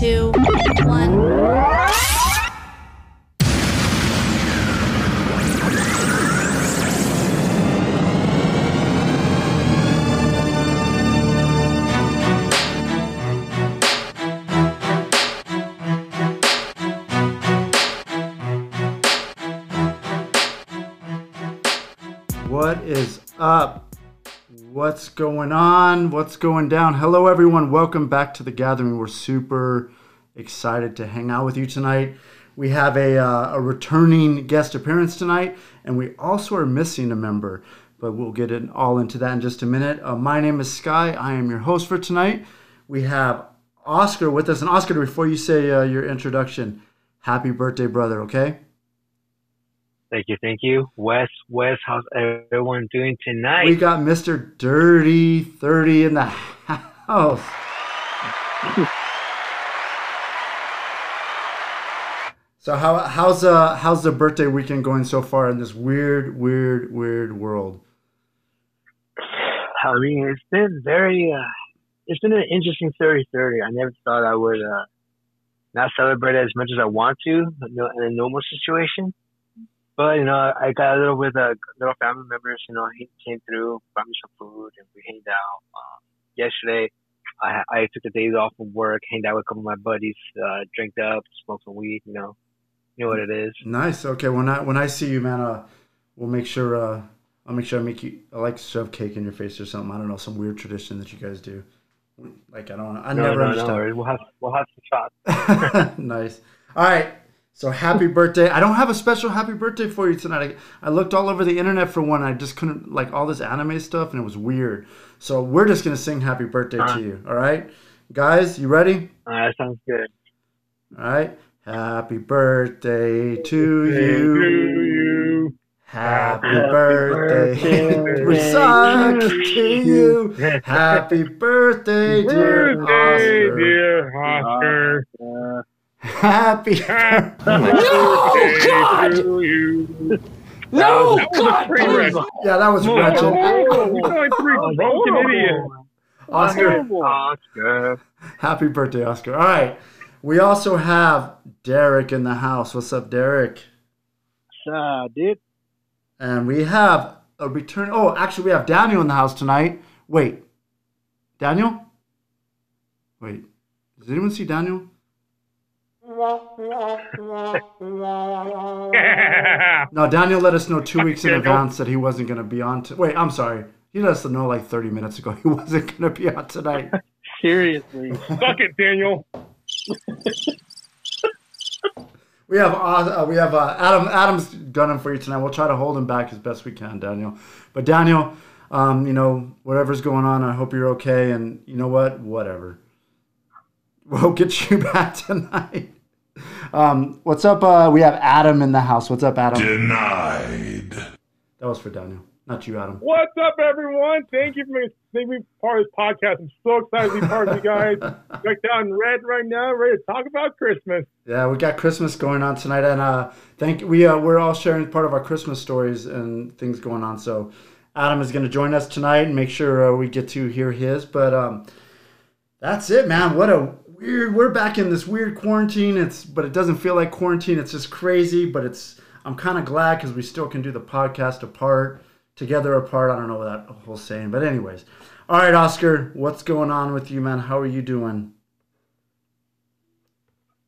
3, 2, 1. What is up? What's going on? What's going down? Hello everyone, welcome back to The Gathering. We're super excited to hang out with you tonight. We have a returning guest appearance tonight, and we also are missing a member, but we'll get it all into that in just a minute. My name is Sky, I am your host for tonight. We have Oscar with us, and Oscar, before you say your introduction, happy birthday, brother, okay? Thank you. Wes, how's everyone doing tonight? We got Mr. Dirty 30 in the house. So how's the birthday weekend going so far in this weird world? I mean, it's been it's been an interesting 30-30. I never thought I would not celebrate as much as I want to in a normal situation. But, I got a little with little family members, he came through, brought me some food, and we hanged out. Yesterday, I took the days off from work, hanged out with a couple of my buddies, drank up, smoked some weed, you know what it is. Nice. Okay. When I see you, man, we'll make sure, I make you, I like to shove cake in your face or something. I don't know, some weird tradition that you guys do. Like, I don't know. I never understand. No. We'll have some shots. Nice. All right. So happy birthday. I don't have a special happy birthday for you tonight. I looked all over the internet for one. I just couldn't, like, all this anime stuff, and it was weird. So we're just going to sing happy birthday to you. All right? Guys, you ready? All right, sounds good. All right. Happy birthday to you. Happy birthday. We suck to you. Happy birthday, dear Oscar. Happy birthday to you. Yeah, that was wretched. Oscar. Happy birthday, Oscar. All right. We also have Derek in the house. What's up, Derek? What's up, dude? And we have a return. Oh, actually, we have Daniel in the house tonight. Wait. Daniel? Wait. Does anyone see Daniel? No, Daniel let us know 2 weeks in advance that he wasn't going to be on. Wait, I'm sorry. He let us know like 30 minutes ago he wasn't going to be on tonight. Seriously. Fuck it, Daniel. We have Adam. Adam's gunning for you tonight. We'll try to hold him back as best we can, Daniel. But Daniel, whatever's going on, I hope you're okay. And you know what? Whatever. We'll get you back tonight. What's up? We have Adam in the house. What's up, Adam? Denied. That was for Daniel, not you, Adam. What's up, everyone? Thank you for being part of this podcast. I'm so excited to be part of you guys. Right down red right now, ready to talk about Christmas. Yeah, we got Christmas going on tonight, and we're all sharing part of our Christmas stories and things going on. So Adam is going to join us tonight and make sure we get to hear his. But that's it, man. What a we're back in this weird quarantine. But it doesn't feel like quarantine. It's just crazy. But I'm kind of glad because we still can do the podcast apart, together apart. I don't know that whole saying. But anyways, all right, Oscar, what's going on with you, man? How are you doing?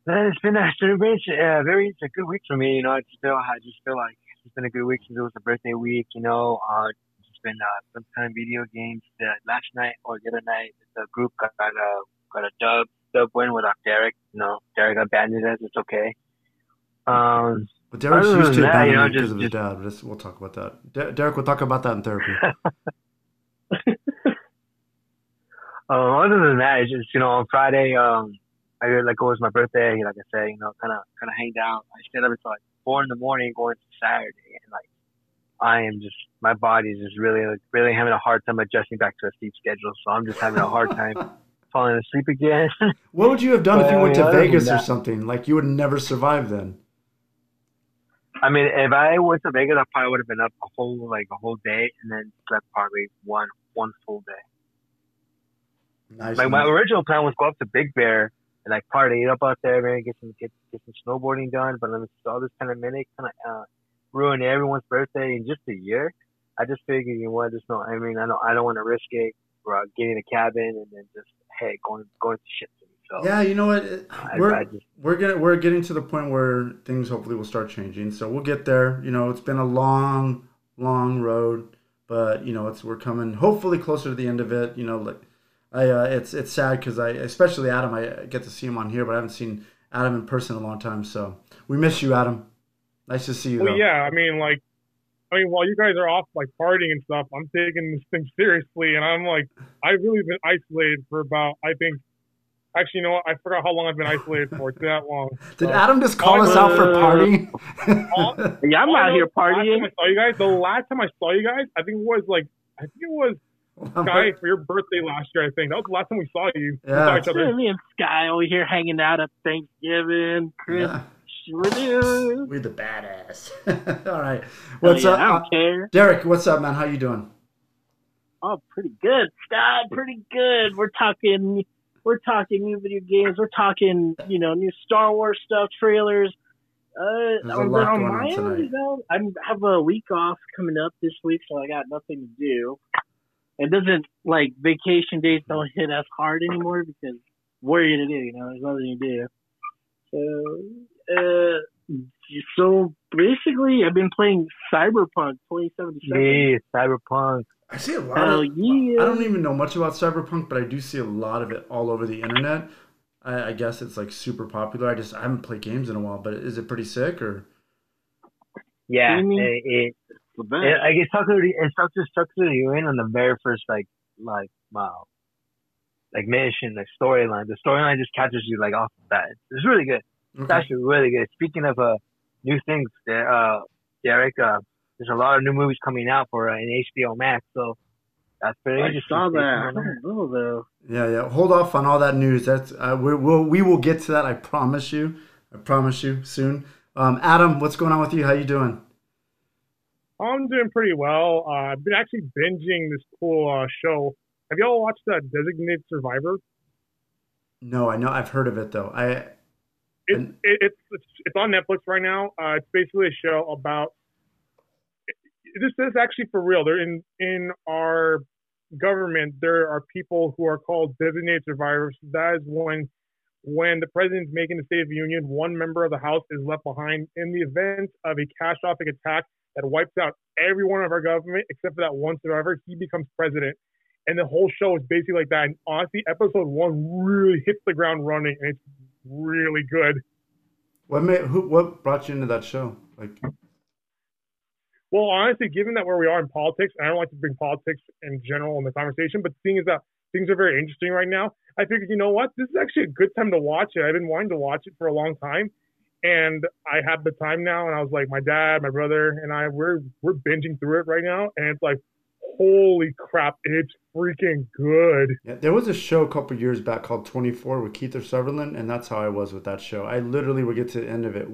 Man, it's been a good week for me. I just feel like it's been a good week since it was a birthday week. It's just been some kind of video games. Last night or the other night, the group got a dub win without Derek. Derek abandoned us. It's okay. But Derek's used to abandoning because of his dad. But we'll talk about that. Derek, we'll talk about that in therapy. Other than that, it's just, on Friday, I did, it was my birthday. Like I said, kind of hanged out. I stayed up until 4 a.m. going to Saturday. And my body's just really having a hard time adjusting back to a sleep schedule. So I'm just having a hard time falling asleep again. What would you have done if you went to Vegas or something? Like, you would never survive then. I mean, if I went to Vegas, I probably would have been up a whole day and then slept probably one full day. Nice. My original plan was go up to Big Bear and like party it up out there, man. Get some snowboarding done. But then all this pandemic kind of ruined everyone's birthday in just a year. I just figured, you know what? Just no. I mean, I don't want to risk it. We're getting a cabin and then just hey, going to shit. So yeah, you know what? We're getting to the point where things hopefully will start changing. So we'll get there. You know, it's been a long, long road, but you know, we're coming hopefully closer to the end of it. You know, like it's sad because especially Adam, I get to see him on here, but I haven't seen Adam in person in a long time. So we miss you, Adam. Nice to see you. Well, yeah, I mean, while you guys are off like partying and stuff, I'm taking this thing seriously, and I'm like, I've really been isolated for about, I think. Actually, you know what? I forgot how long I've been isolated for. It's that long. Did Adam just call us out for partying? Yeah, I'm out here partying. The last time I saw you guys, I think it was Sky for your birthday last year, I think. That was the last time we saw you. Yeah. We saw each other. Yeah, me and Sky over here hanging out at Thanksgiving. Christmas. Yeah. We're the badass. All right. What's up? I don't care. Derek, what's up, man? How you doing? Oh, pretty good, Sky. Pretty good. We're talking new video games. We're talking, you know, new Star Wars stuff, trailers. I have a week off coming up this week, so I got nothing to do. It doesn't, like, vacation days don't hit us hard anymore because what are you going to do? You know, there's nothing to do. So basically, I've been playing Cyberpunk 2077. Yeah, Cyberpunk. I see a lot of, yeah. I don't even know much about Cyberpunk, but I do see a lot of it all over the internet. I guess it's like super popular. I haven't played games in a while, but is it pretty sick or? Yeah, I guess it stuck to the UN on the very first mission, like storyline. The storyline just catches you like off the bat. It's really good. Okay. It's actually really good. Speaking of new things, Derek. There's a lot of new movies coming out for an HBO Max, so that's pretty interesting. I saw that. Though. Yeah. Hold off on all that news. That's we will get to that. I promise you. Soon. Adam, what's going on with you? How you doing? I'm doing pretty well. I've been actually binging this cool show. Have y'all watched Designated Survivor? No, I know. I've heard of it though. It's on Netflix right now. It's basically a show about. This is actually for real. They're in our government. There are people who are called designated survivors. That is when the president's making the State of the Union, one member of the House is left behind in the event of a catastrophic attack that wipes out every one of our government except for that one survivor. He becomes president, and the whole show is basically like that. And honestly, episode 1 really hits the ground running, and it's really good. What brought you into that show? Well, honestly, given that where we are in politics, and I don't like to bring politics in general in the conversation, but the thing is that things are very interesting right now. I figured, you know what? This is actually a good time to watch it. I've been wanting to watch it for a long time, and I have the time now. And I was like, my dad, my brother, and I, we're binging through it right now. And it's like, holy crap, it's freaking good. Yeah, there was a show a couple years back called 24 with Keith Sutherland, and that's how I was with that show. I literally would get to the end of it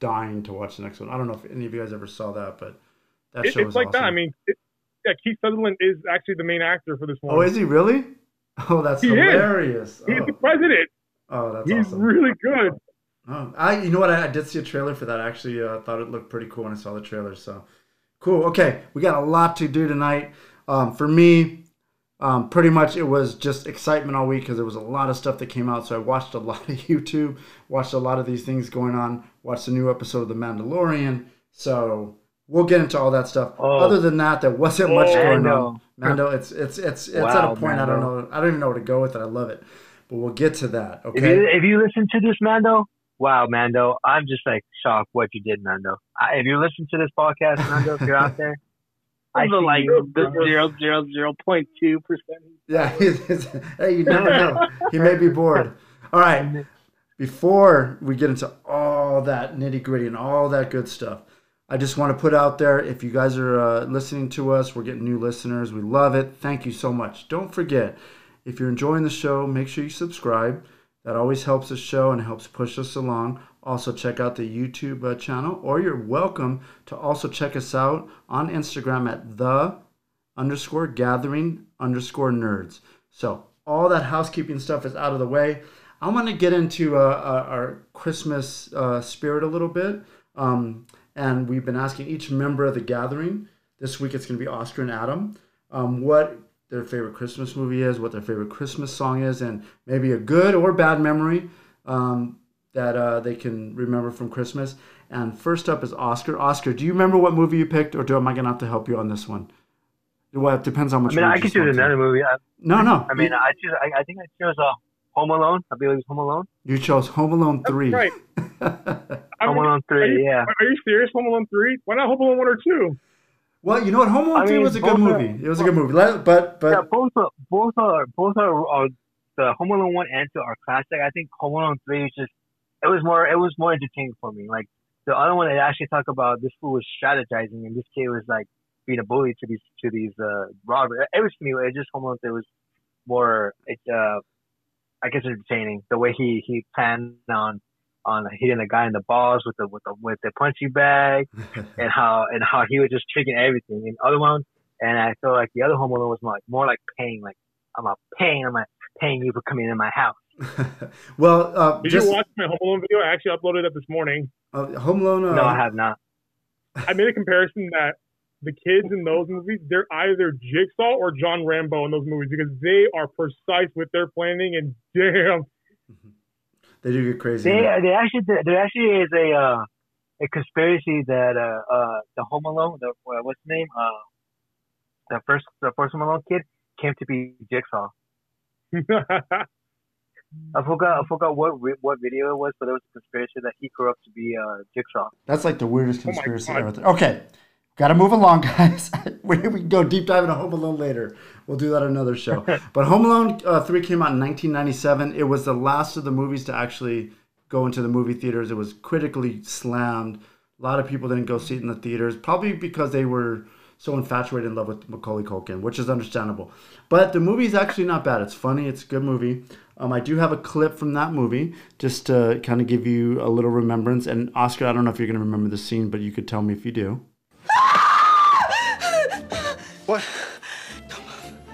dying to watch the next one. I don't know if any of you guys ever saw that, but... It's like awesome. That. I mean, Keith Sutherland is actually the main actor for this one. Oh, is he really? Oh, that's hilarious. He's the president. Oh, that's awesome. He's really good. Oh, you know what? I did see a trailer for that. Actually, I thought it looked pretty cool when I saw the trailer. So, cool. Okay, we got a lot to do tonight. For me, pretty much it was just excitement all week because there was a lot of stuff that came out. So I watched a lot of YouTube, watched a lot of these things going on, watched a new episode of The Mandalorian. So... we'll get into all that stuff. Oh. Other than that, there wasn't much going on. Mando, it's wow, at a point Mando. I don't know. I don't even know where to go with it. I love it, but we'll get to that. Okay. If you listen to this, Mando, wow, Mando, I'm just like shocked what you did, Mando. If you listen to this podcast, Mando, if you're out there, I feel like 0.002%. Yeah, hey, you never know. He may be bored. All right, before we get into all that nitty gritty and all that good stuff. I just want to put out there, if you guys are listening to us, we're getting new listeners. We love it. Thank you so much. Don't forget, if you're enjoying the show, make sure you subscribe. That always helps the show and helps push us along. Also, check out the YouTube channel, or you're welcome to also check us out on Instagram at the_gathering_nerds. So all that housekeeping stuff is out of the way. I want to get into our Christmas spirit a little bit. And we've been asking each member of the gathering. This week it's going to be Oscar and Adam. What their favorite Christmas movie is, what their favorite Christmas song is, and maybe a good or bad memory that they can remember from Christmas. And first up is Oscar. Oscar, do you remember what movie you picked, or am I going to have to help you on this one? Well, it depends on which movie. I mean, I could choose another movie. No. I mean, I think I chose Home Alone. I believe it's Home Alone. You chose Home Alone 3. That's right. Home Alone 3, yeah. Are you serious? Home Alone 3? Why not Home Alone 1 or 2? Well, you know what? Home Alone 3 was a good movie. It was a good movie. But yeah, both are the Home Alone 1 and 2 are classic. I think Home Alone 3 is just it was more entertaining for me. Like the other one, they actually talk about this fool was strategizing and this kid was like being a bully to these robbers. It was, to me, it just Home Alone 3 was more I guess entertaining. The way he planned on hitting the guy in the balls with the punching bag, and how he was just tricking everything. And other one, and I feel like the other Home Alone was more like paying. Like I'm paying you for coming in my house. Well, did you watch my Home Alone video? I actually uploaded it this morning. Home Alone? No, I have not. I made a comparison that the kids in those movies, they're either Jigsaw or John Rambo in those movies because they are precise with their planning, and damn. Mm-hmm. They do get crazy. There actually is a conspiracy that the Home Alone, what's his name, the first Home Alone kid came to be Jigsaw. I forgot what video it was, but there was a conspiracy that he grew up to be Jigsaw. That's like the weirdest conspiracy ever. Okay, got to move along, guys. We can go deep dive into Home Alone later. We'll do that another show. But Home Alone 3 came out in 1997. It was the last of the movies to actually go into the movie theaters. It was critically slammed. A lot of people didn't go see it in the theaters, probably because they were so infatuated in love with Macaulay Culkin, which is understandable. But the movie's actually not bad. It's funny. It's a good movie. I do have a clip from that movie just to kind of give you a little remembrance. And, Oscar, I don't know if you're going to remember the scene, but you could tell me if you do. What?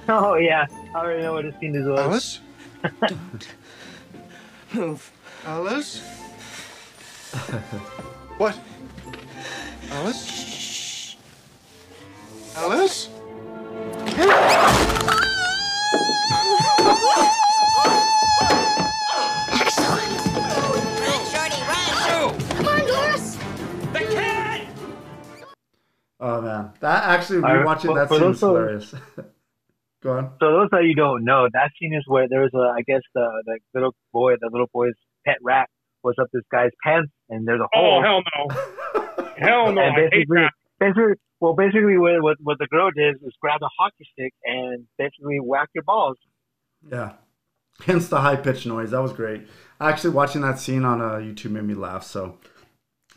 Oh, yeah. I already know what this scene is like. Alice? Don't move. Alice? What? Alice? Shh. Alice? Excellent. Run, Shorty, run. Come on, Doris. The cat! Oh, man. That actually, rewatching that scene is hilarious. Go on. So those that you don't know, that scene is where there's the little boy's pet rat was up this guy's pants, and there's a hole. Oh, hell no. Hell no. And basically what the girl did was grab a hockey stick and basically whack your balls. Yeah. Hence the high-pitched noise. That was great. Actually, watching that scene on YouTube made me laugh. So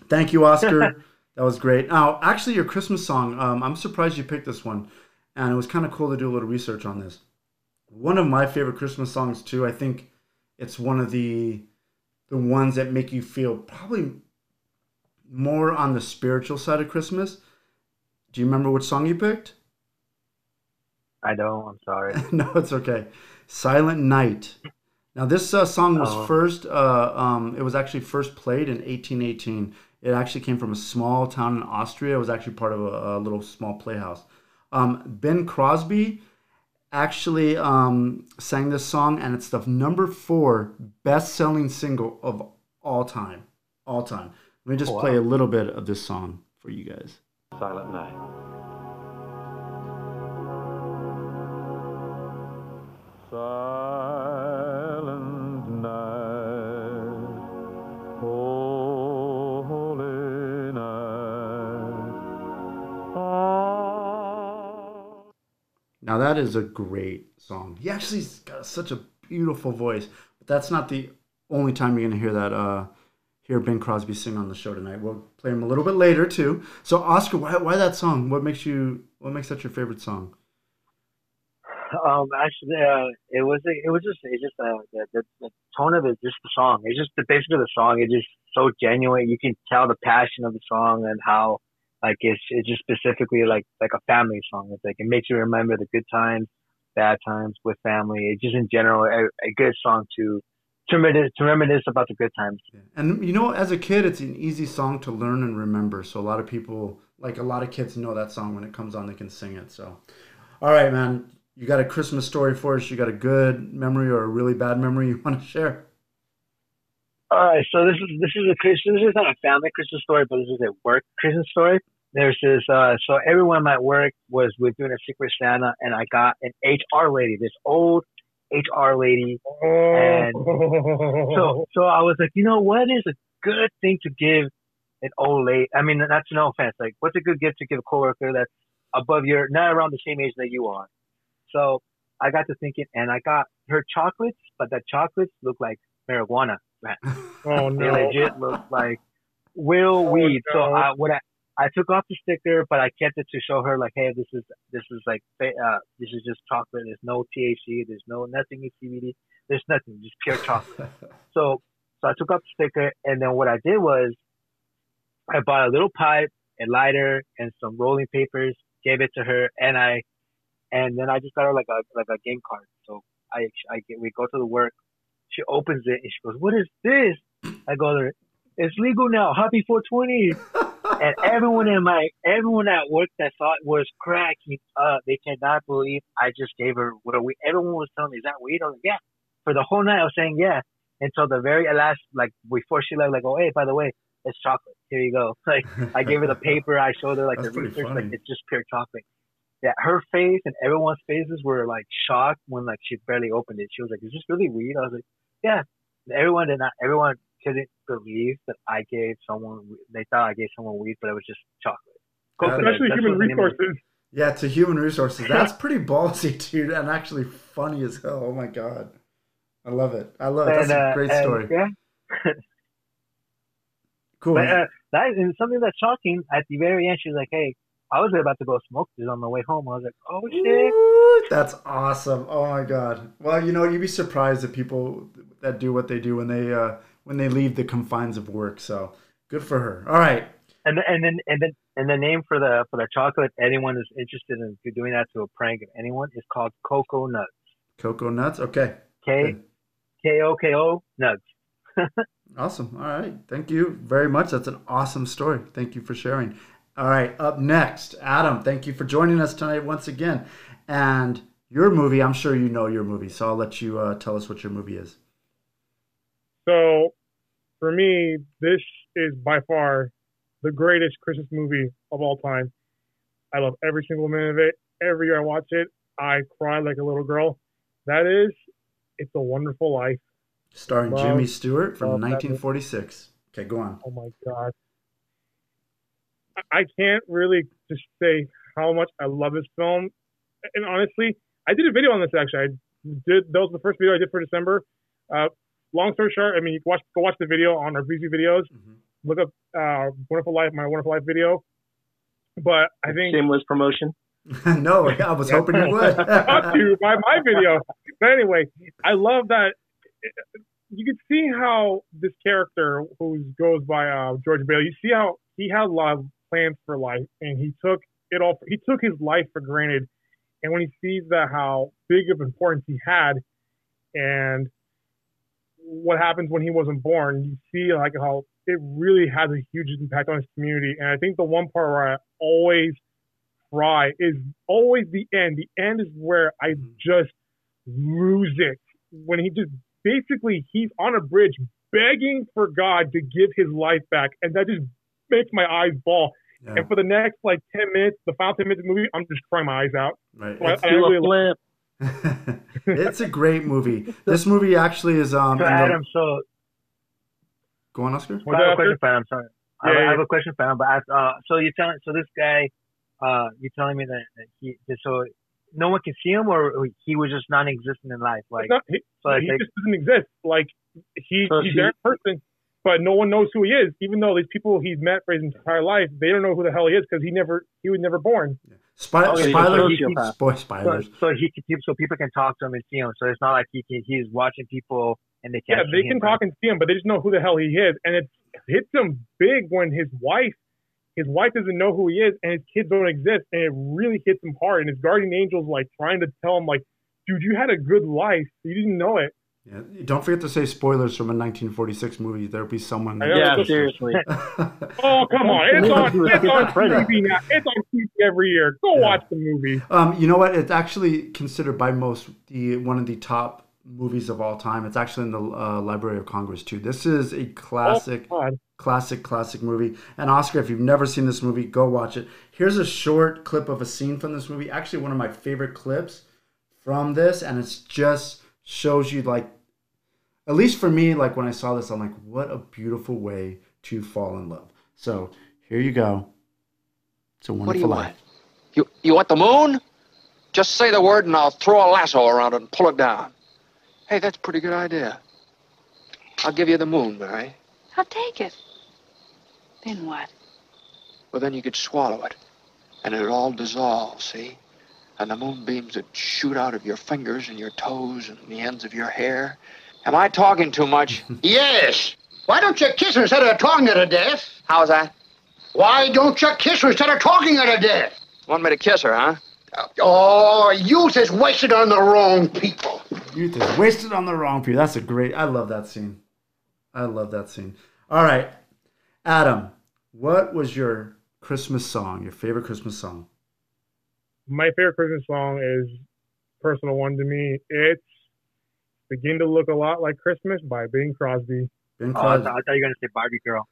thank you, Oscar. That was great. Now, actually, your Christmas song, I'm surprised you picked this one. And it was kind of cool to do a little research on this. One of my favorite Christmas songs, too, I think it's one of the ones that make you feel probably more on the spiritual side of Christmas. Do you remember which song you picked? I don't. I'm sorry. No, it's okay. Silent Night. Now, this song was first played in 1818. It actually came from a small town in Austria. It was actually part of a little small playhouse. Ben Crosby actually sang this song, and it's the number 4 best-selling single of all time. All time. Let me just play a little bit of this song for you guys. Silent Night. Silent night. Holy night. Oh. Now that is a great song. He actually's got such a beautiful voice. But that's not the only time you're going to hear that. Hear Ben Crosby sing on the show tonight. We'll play him a little bit later too. So Oscar, why that song? What makes that your favorite song? Actually, the tone of it, just the song. It's just basically the song. It's just so genuine. You can tell the passion of the song and how, like, it's just specifically like a family song. It's like it makes you remember the good times, bad times with family. It's just in general a good song to to reminisce about the good times. Yeah. And you know, as a kid, it's an easy song to learn and remember. So a lot of kids know that song when it comes on, they can sing it. So, all right, man, you got a Christmas story for us. You got a good memory or a really bad memory you want to share? All right, so this is not a family Christmas story, but this is a work Christmas story. There's this, so everyone at my work was doing a Secret Santa, and I got an HR lady, this old HR lady. And so I was like, you know, what is a good thing to give an old lady? I mean, that's no offense. Like, what's a good gift to give a coworker that's not around the same age that you are? So I got to thinking, and I got her chocolates, but the chocolates look like marijuana. Oh, no. They legit look like real weed. No. So I took off the sticker, but I kept it to show her, like, hey, this is just chocolate. There's no THC. There's no nothing in CBD. There's nothing, just pure chocolate. So I took off the sticker, and then what I did was I bought a little pipe, a lighter, and some rolling papers. Gave it to her, and then I just got her like a game card. So we go to the work. She opens it and she goes, "What is this?" I go to her, "It's legal now. Happy 420." And everyone at work that saw it was cracking up. They cannot believe I just gave her what we. Everyone was telling me, "Is that weed?" I was like, "Yeah." For the whole night, I was saying, "Yeah," until the very last, like before she left, like, "Oh, hey, by the way, it's chocolate. Here you go." Like, I gave her the paper. I showed her like the research, like it's just pure chocolate. Yeah, her face and everyone's faces were like shocked when like she barely opened it. She was like, "Is this really weed?" I was like, "Yeah." Everyone couldn't believe that I gave someone. They thought I gave someone weed, but it was just chocolate. Especially human resources. Yeah, to human resources. That's pretty ballsy, dude, and actually funny as hell. Oh my god, I love it. That's a great story. Yeah. Cool. But, that is something that's shocking. At the very end, she was like, "Hey, I was about to go smoke this on the way home." I was like, "Oh shit!" Ooh, that's awesome. Oh my god. Well, you know, you'd be surprised at people that do what they do when they leave the confines of work. So good for her. All right. And the name for the chocolate, anyone is interested in doing that to a prank of anyone, is called Cocoa Nuts. Cocoa Nuts. Okay. K-O-K-O Nuts. Awesome. All right. Thank you very much. That's an awesome story. Thank you for sharing. All right, up next, Adam, thank you for joining us tonight once again. And your movie, I'm sure you know your movie, so I'll let you tell us what your movie is. So, for me, this is by far the greatest Christmas movie of all time. I love every single minute of it. Every year I watch it, I cry like a little girl. That is It's a Wonderful Life. Starring Jimmy Stewart from 1946. Okay, go on. Oh, my God. I can't really just say how much I love this film. And honestly, I did a video on this, actually. That was the first video I did for December. Long story short, I mean, you can go watch the video on our VC videos. Mm-hmm. Look up Wonderful Life, my Wonderful Life video. But I think... Shameless promotion. No, I was hoping you would. Up to my video. But anyway, I love that. You can see how this character, who goes by George Bailey, you see how he had a lot of plans for life, and he took his life for granted. And when he sees that how big of importance he had, and what happens when he wasn't born, you see like how it really has a huge impact on his community. And I think the one part where I always cry is always the end. The end is where I just lose it, when he just basically he's on a bridge begging for God to give his life back, and that just makes my eyes ball. Yeah. And for the next like 10 minutes, the final 10 minutes of the movie, I'm just crying my eyes out. Right. So I really It's a great movie. This movie actually is So Adam, go on, Oscar. I have a question for Adam. Sorry, I have a question for Adam. But so you're telling this guy, you're telling me that he no one can see him, or he was just non-existent in life. Like he just doesn't exist. Like he's there in person. But no one knows who he is, even though these people he's met for his entire life, they don't know who the hell he is because he was never born. Yeah. Spoilers. So people can talk to him and see him. So it's not like he's watching people and they can't. Yeah, they can talk and see him, but they just know who the hell he is. And it hits him big when his wife doesn't know who he is, and his kids don't exist, and it really hits him hard. And his guardian angel's like trying to tell him, like, dude, you had a good life, you didn't know it. Yeah, don't forget to say spoilers from a 1946 movie. There'll be someone. Yeah, seriously. Oh, come on! It's on TV now. It's on TV every year. Go watch the movie. You know what? It's actually considered by most one of the top movies of all time. It's actually in the Library of Congress too. This is a classic, classic movie. And Oscar, if you've never seen this movie, go watch it. Here's a short clip of a scene from this movie. Actually, one of my favorite clips from this, and it's just shows you like. At least for me, like when I saw this, I'm like, what a beautiful way to fall in love. So here you go. It's a Wonderful Life. You want the moon? Just say the word and I'll throw a lasso around it and pull it down. Hey, that's a pretty good idea. I'll give you the moon, Mary. I'll take it. Then what? Well, then you could swallow it and it'll all dissolve, see? And the moonbeams would shoot out of your fingers and your toes and the ends of your hair. Am I talking too much? Yes. Why don't you kiss her instead of talking her to death? How's that? Why don't you kiss her instead of talking her to death? Want me to kiss her, huh? Oh, youth is wasted on the wrong people. Youth is wasted on the wrong people. That's a great... I love that scene. I love that scene. All right. Adam, what was your Christmas song, your favorite Christmas song? My favorite Christmas song is a personal one to me. It's Begin to Look a Lot Like Christmas by Bing Crosby. Bing Crosby. Oh, I thought you were going to say Barbie Girl.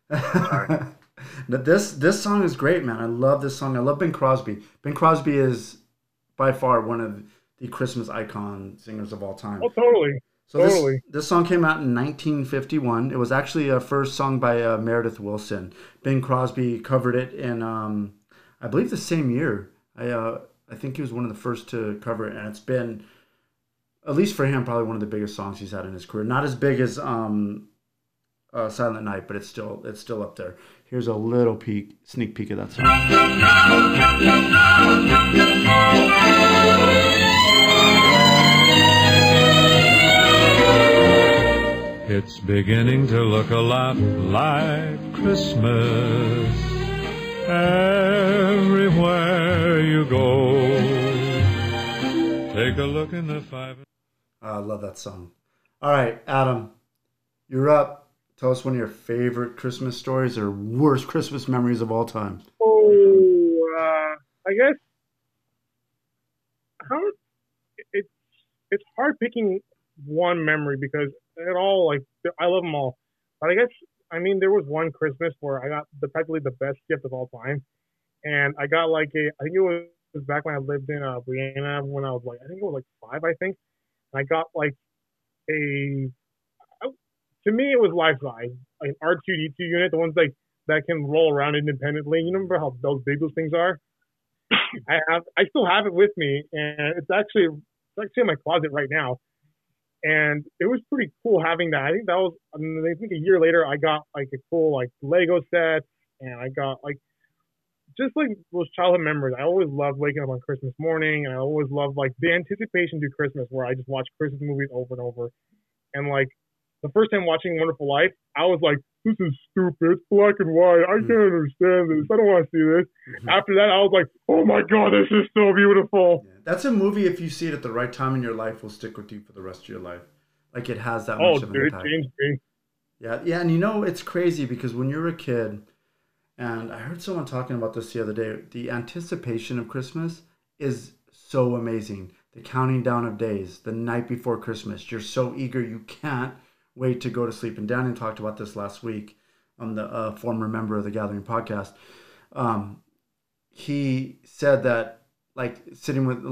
Sorry. This song is great, man. I love this song. I love Bing Crosby. Bing Crosby is by far one of the Christmas icon singers of all time. Oh, totally. So totally. This song came out in 1951. It was actually a first song by Meredith Wilson. Bing Crosby covered it in, I believe, the same year. I think he was one of the first to cover it, and it's been... At least for him, probably one of the biggest songs he's had in his career. Not as big as Silent Night, but it's still up there. Here's a little sneak peek of that song. It's beginning to look a lot like Christmas everywhere you go. Take a look in the five... I love that song. All right, Adam, you're up. Tell us one of your favorite Christmas stories or worst Christmas memories of all time. Oh, I guess it's hard picking one memory because it all, like, I love them all. But I guess, I mean, there was one Christmas where I got probably the best gift of all time. And I got like I think it was back when I lived in Vienna when I was like, I think it was like 5, I think. I got like to me it was life size, like an R2D2 unit, the ones like that can roll around independently. You remember how big those things are? I still have it with me, and it's actually in my closet right now. And it was pretty cool having that. I think that was I think a year later I got like a cool like Lego set, and I got like just like those childhood memories. I always loved waking up on Christmas morning, and I always loved like the anticipation to Christmas where I just watched Christmas movies over and over. And like the first time watching Wonderful Life, I was like, this is stupid. It's black and white. I can't understand this. I don't want to see this. After that, I was like, oh my God, this is so beautiful. Yeah, that's a movie, if you see it at the right time in your life, will stick with you for the rest of your life. Like it has that much of an impact. It changed me. Yeah, yeah, and you know, it's crazy because when you're a kid, and I heard someone talking about this the other day. The anticipation of Christmas is so amazing. The counting down of days, the night before Christmas. You're so eager, you can't wait to go to sleep. And Danny talked about this last week on the former member of the Gathering podcast. He said that like sitting with,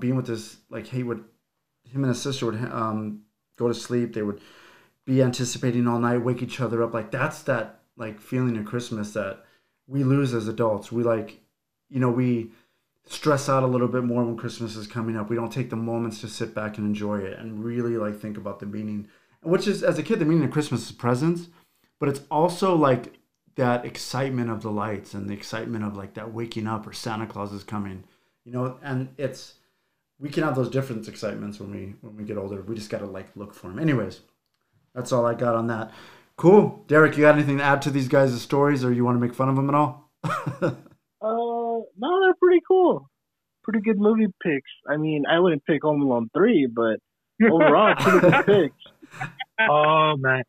being with his, like him and his sister would go to sleep. They would be anticipating all night, wake each other up. Like that's that like feeling of Christmas that we lose as adults. We like, you know, we stress out a little bit more when Christmas is coming up. We don't take the moments to sit back and enjoy it and really like think about the meaning, which is as a kid, the meaning of Christmas is presents, but it's also like that excitement of the lights and the excitement of like that waking up or Santa Claus is coming, you know, and it's, we can have those different excitements when we get older. We just got to like look for them. Anyways, that's all I got on that. Cool. Derek, you got anything to add to these guys' stories, or you want to make fun of them at all? No, they're pretty cool. Pretty good movie picks. I mean, I wouldn't pick Home Alone 3, but overall, pretty good picks. Oh, man.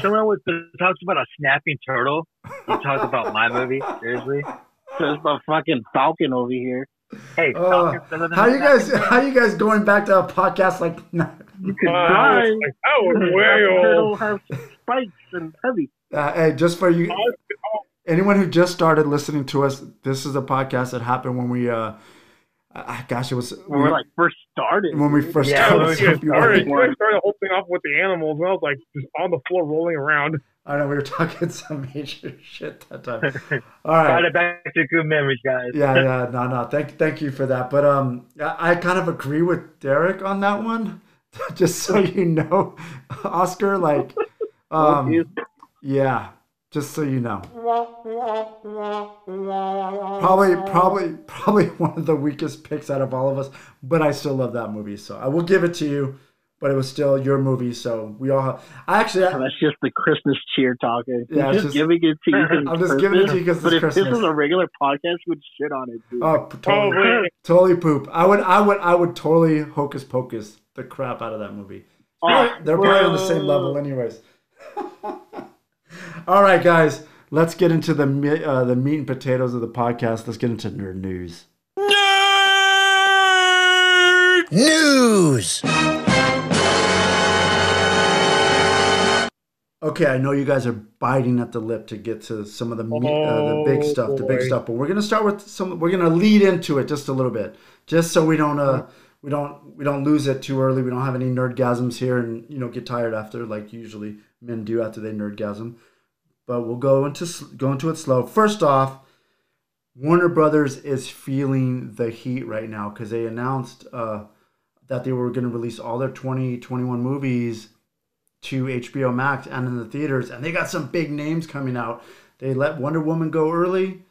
Someone was talks about a snapping turtle. You talk about my movie, seriously. There's a fucking Falcon over here. Hey, how you guys going back to a podcast like? You could die. I was way old. Turtle have spikes and heavy. Hey, just for you, anyone who just started listening to us, this is a podcast that happened when we. When we first started. We started the whole thing off with the animals, and I was like just on the floor rolling around. I know we were talking some major shit that time. All right, got it back to good memories, guys. No. Thank you for that. But I kind of agree with Derek on that one. Just so you know, Oscar, like, yeah. Just so you know, probably one of the weakest picks out of all of us, but I still love that movie, so I will give it to you. But it was still your movie, so we all have. That's just the Christmas cheer talking. Yeah, just giving it to you. I'm just giving it to you because it's Christmas. But if this was a regular podcast, we'd shit on it. Dude. Oh, totally poop. I would totally hocus pocus the crap out of that movie. They're probably on the same level, anyways. All right, guys, let's get into the meat and potatoes of the podcast. Let's get into nerd news. Nerd news! Okay, I know you guys are biting at the lip to get to some of the big stuff. But we're gonna start with some. We're gonna lead into it just a little bit, just so we don't we don't lose it too early. We don't have any nerdgasms here, and get tired after like usually men do after they nerdgasm. But we'll go into it slow. First off, Warner Brothers is feeling the heat right now because they announced that they were going to release all their 2021 movies to HBO Max and in the theaters, and they got some big names coming out. They let Wonder Woman go early,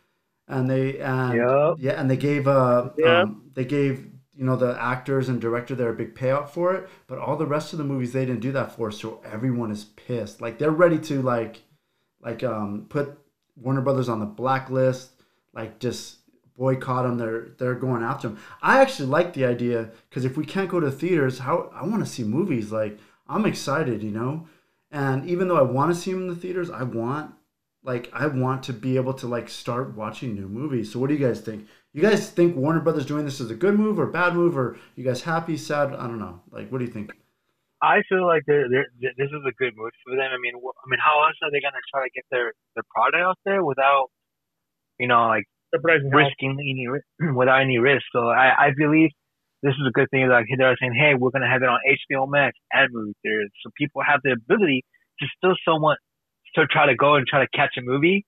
and they gave the actors and director there a big payout for it, but all the rest of the movies they didn't do that for, so everyone is pissed. Like they're ready to put Warner Brothers on the blacklist, like just boycott them. They're going after them. I actually like the idea because if we can't go to theaters, how I want to see movies. Like I'm excited, And even though I want to see them in the theaters, I want to be able to start watching new movies. So what do you guys think? You guys think Warner Brothers doing this is a good move or bad move, or you guys happy, sad? I don't know. What do you think? I feel like this is a good move for them. I mean, how else are they going to try to get their product out there without, risking without any risk? So I believe this is a good thing. Like they're saying, hey, we're going to have it on HBO Max and movie theaters, so people have the ability to still somewhat to try to go and try to catch a movie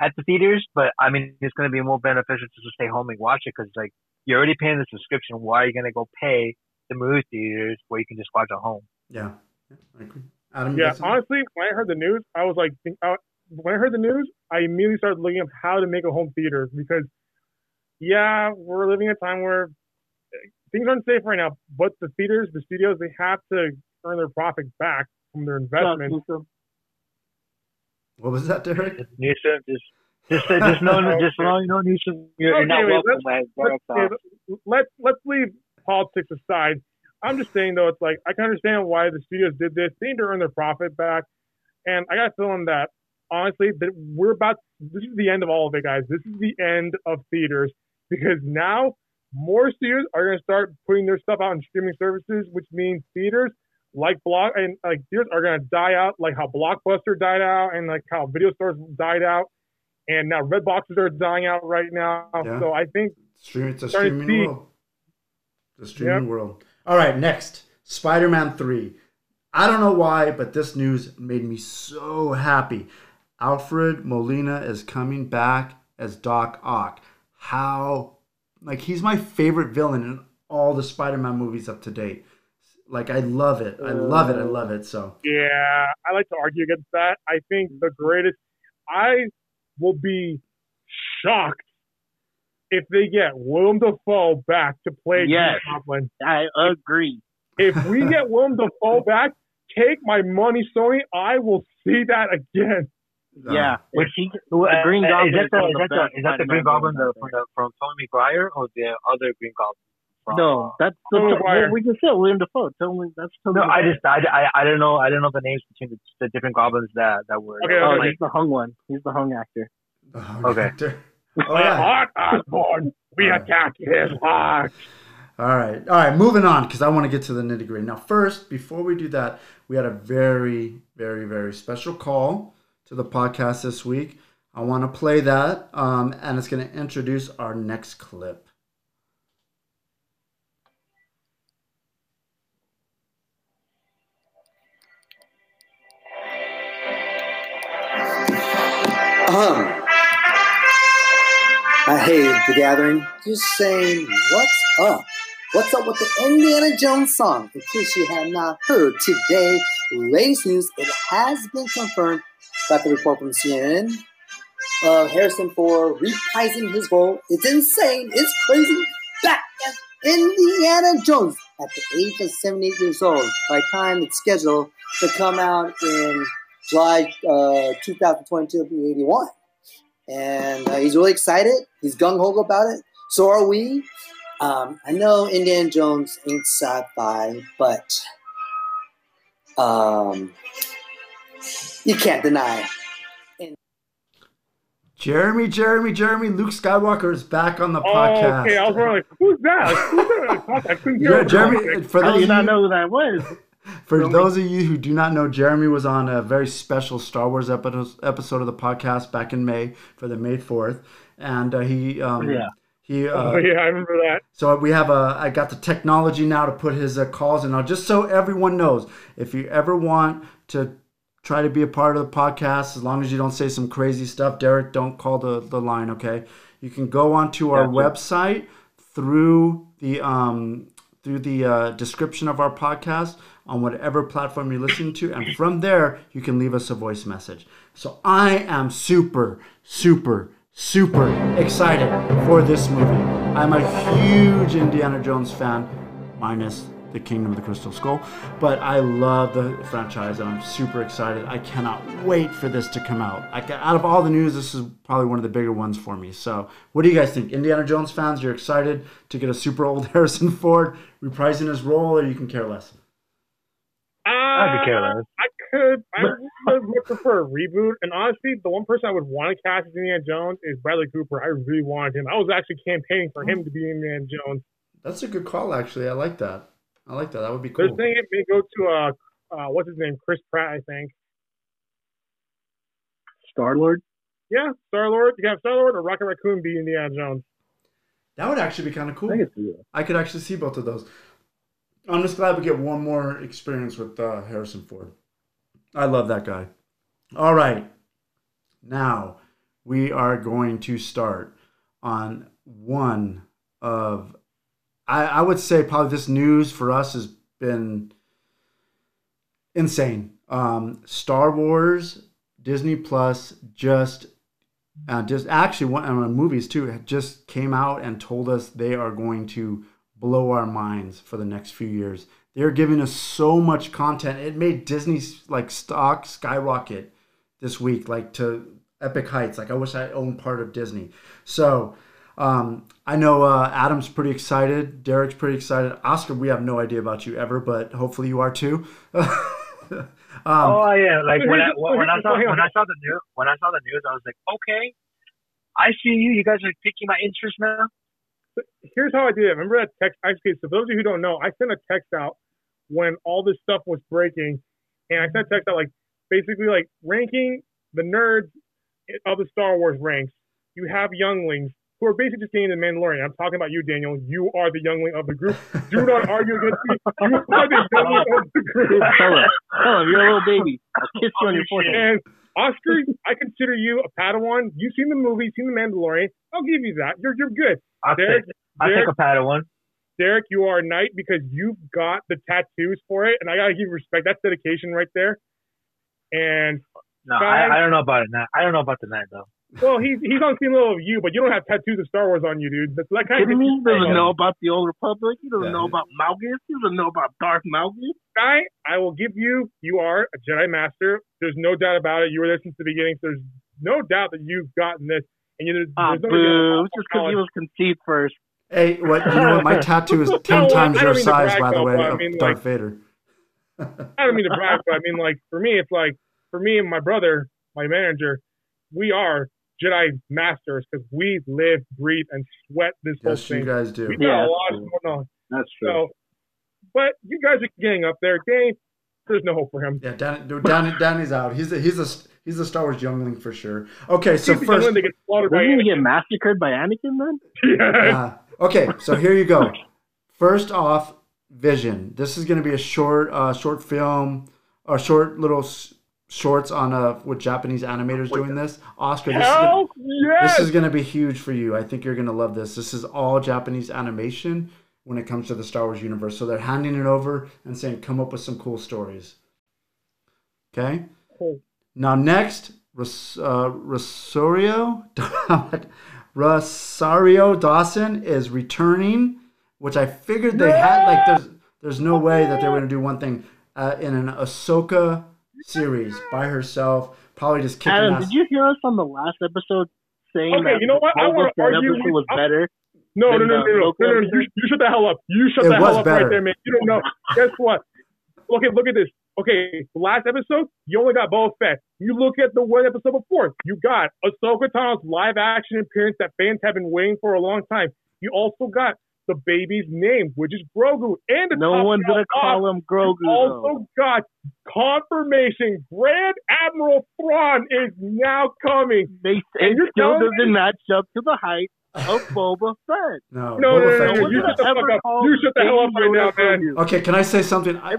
at the theaters, but it's going to be more beneficial to just stay home and watch it because you're already paying the subscription. Why are you going to go pay the movie theaters where you can just watch at home? Yeah, I agree. Adam, yeah, honestly, when I heard the news, I immediately started looking up how to make a home theater because, we're living in a time where things aren't safe right now. But the theaters, the studios, they have to earn their profit back from their investment. What was that, Derek? Newsom, just no, just no, you know, Newsom, you're not welcome. Let's leave politics aside. I'm just saying though, it's I can understand why the studios did this. They need to earn their profit back, and I got a feeling that honestly, this is the end of all of it, guys. This is the end of theaters because now more studios are going to start putting their stuff out on streaming services, which means theaters. Theaters are gonna die out, like how Blockbuster died out, and how video stores died out, and now red boxes are dying out right now. Yeah. So I think it's a streaming world. The streaming world. All right, next, Spider-Man 3. I don't know why, but this news made me so happy. Alfred Molina is coming back as Doc Ock. He's my favorite villain in all the Spider-Man movies up to date. I love it. I love it. So yeah, I like to argue against that. I think I will be shocked if they get Willem Dafoe back to play Green Goblin. I agree. If we get Willem Dafoe back, take my money, Sony. I will see that again. Yeah. Green Goblin. Is that the Green Goblin from Tobey Maguire or the other Green Goblin? from. No, that's we just said William Dafoe. Totally, that's totally. No, Maguire. I don't know. I don't know the names between the different goblins that were. Okay, he's the hung one. He's the hung actor. The hung actor. Oh, yeah. Heart Osborn, we attack his heart. All right. Moving on, because I want to get to the nitty gritty. Now, first, before we do that, we had a very, very, very special call to the podcast this week. I want to play that, and it's going to introduce our next clip. I hated The Gathering. Just saying, what's up? What's up with the Indiana Jones song? In case you have not heard today, latest news, it has been confirmed. Got the report from CNN of Harrison Ford reprising his role. It's insane. It's crazy. Back as Indiana Jones at the age of 78 years old. By time it's scheduled to come out in July 2022, it'll be 81. And he's really excited. He's gung-ho about it. So are we. I know Indiana Jones ain't sci-fi, but you can't deny it. Jeremy, Luke Skywalker is back on the podcast. Okay, I was wrong. Who's that? I couldn't hear Jeremy. For I did not know who that was. For those of you who do not know, Jeremy was on a very special Star Wars episode of the podcast back in May for the May 4th. And I remember that. So we have I got the technology now to put his calls in. Now, just so everyone knows, if you ever want to try to be a part of the podcast, as long as you don't say some crazy stuff, Derek, don't call the line, okay? You can go onto our website through the description of our podcast on whatever platform you're listening to. And from there, you can leave us a voice message. So I am super, super, super excited for this movie. I'm a huge Indiana Jones fan, minus the Kingdom of the Crystal Skull. But I love the franchise, and I'm super excited. I cannot wait for this to come out. Out of all the news, this is probably one of the bigger ones for me. So what do you guys think? Indiana Jones fans, you're excited to get a super old Harrison Ford reprising his role, or you can care less? I'd be careless. I would prefer a reboot. And honestly, the one person I would want to cast as Indiana Jones is Bradley Cooper. I really wanted him. I was actually campaigning for him to be Indiana Jones. That's a good call, actually. I like that. That would be cool. They're saying it may go to, what's his name? Chris Pratt, I think. Star-Lord? Yeah, Star-Lord. You can have Star-Lord or Rocket Raccoon be Indiana Jones. That would actually be kind of cool. I could actually see both of those. I'm just glad we get one more experience with Harrison Ford. I love that guy. All right. Now, we are going to start on one of... I would say probably this news for us has been insane. Star Wars, Disney Plus, just actually one of the movies too, just came out and told us they are going to blow our minds for the next few years. They're giving us so much content. It made Disney's stock skyrocket this week, to epic heights. I wish I owned part of Disney. So I know Adam's pretty excited. Derek's pretty excited. Oscar, we have no idea about you ever, but hopefully you are too. When I saw the news, I was like, okay, I see you. You guys are piquing my interest now. Here's how I did it. Remember that text? Okay, so for those of you who don't know, I sent a text out when all this stuff was breaking, and I sent a text out basically ranking the nerds of the Star Wars ranks. You have younglings who are basically just getting The Mandalorian. I'm talking about you, Daniel. You are the youngling of the group. Do not argue against me. You are the youngling of the group. Tell him, you're a little baby. I'll kiss you on your forehead. And Oscar, I consider you a Padawan. You've seen the movie, seen The Mandalorian. I'll give you that. You're good. Derek, I'll take a Padawan. Derek, you are a knight because you've got the tattoos for it, and I gotta give you respect. That's dedication right there. And no, I don't know about it. I don't know about the knight though. Well, he's on scene level of you, but you don't have tattoos of Star Wars on you, dude. That's like he doesn't know about the Old Republic. He doesn't know about Malgus. He doesn't know about Darth Malgus. Guy, I will give you. You are a Jedi Master. There's no doubt about it. You were there since the beginning. So there's no doubt that you've gotten this. And there's no doubt. Just because he was conceived first. Hey, what, you know what? My tattoo is 10 times your size, brag, by the way, of Darth Vader. I don't mean to brag, but I mean, like, for me, it's like, for me and my brother, my manager, we are Jedi masters because we live, breathe, and sweat this whole thing. Yes, you guys do. We got a lot going on. That's true. So, but you guys are getting up there. Dave, there's no hope for him. Yeah, Danny's out. He's a Star Wars youngling for sure. Okay, so first, they get slaughtered by Anakin. Get massacred by Anakin then? Yeah. Okay, so here you go. First off, Vision. This is going to be a short film, or short little shorts on with Japanese animators doing this. Oscar, this is going to be huge for you. I think you're going to love this. This is all Japanese animation when it comes to the Star Wars universe. So they're handing it over and saying, come up with some cool stories. Okay? Cool. Now next, Rosario Dawson is returning, which I figured they had. Like, there's no way that they were going to do one thing in an Ahsoka series by herself. Probably just kicking ass. Did you hear us on the last episode saying that you know what? I want to argue was better? No. You shut the hell up. You shut the hell up right there, man. You don't know. Guess what? Look at this. Okay, the last episode, you only got Boba Fett. You look at the one episode before, you got Ahsoka Tano's live-action appearance that fans have been waiting for a long time. You also got the baby's name, which is Grogu. And the no one's going to call him Grogu, you also got confirmation Grand Admiral Thrawn is now coming. It still doesn't match up to the hype of Boba Fett. No, you shut the fuck up. You shut the hell up right now, man. Okay, can I say something? I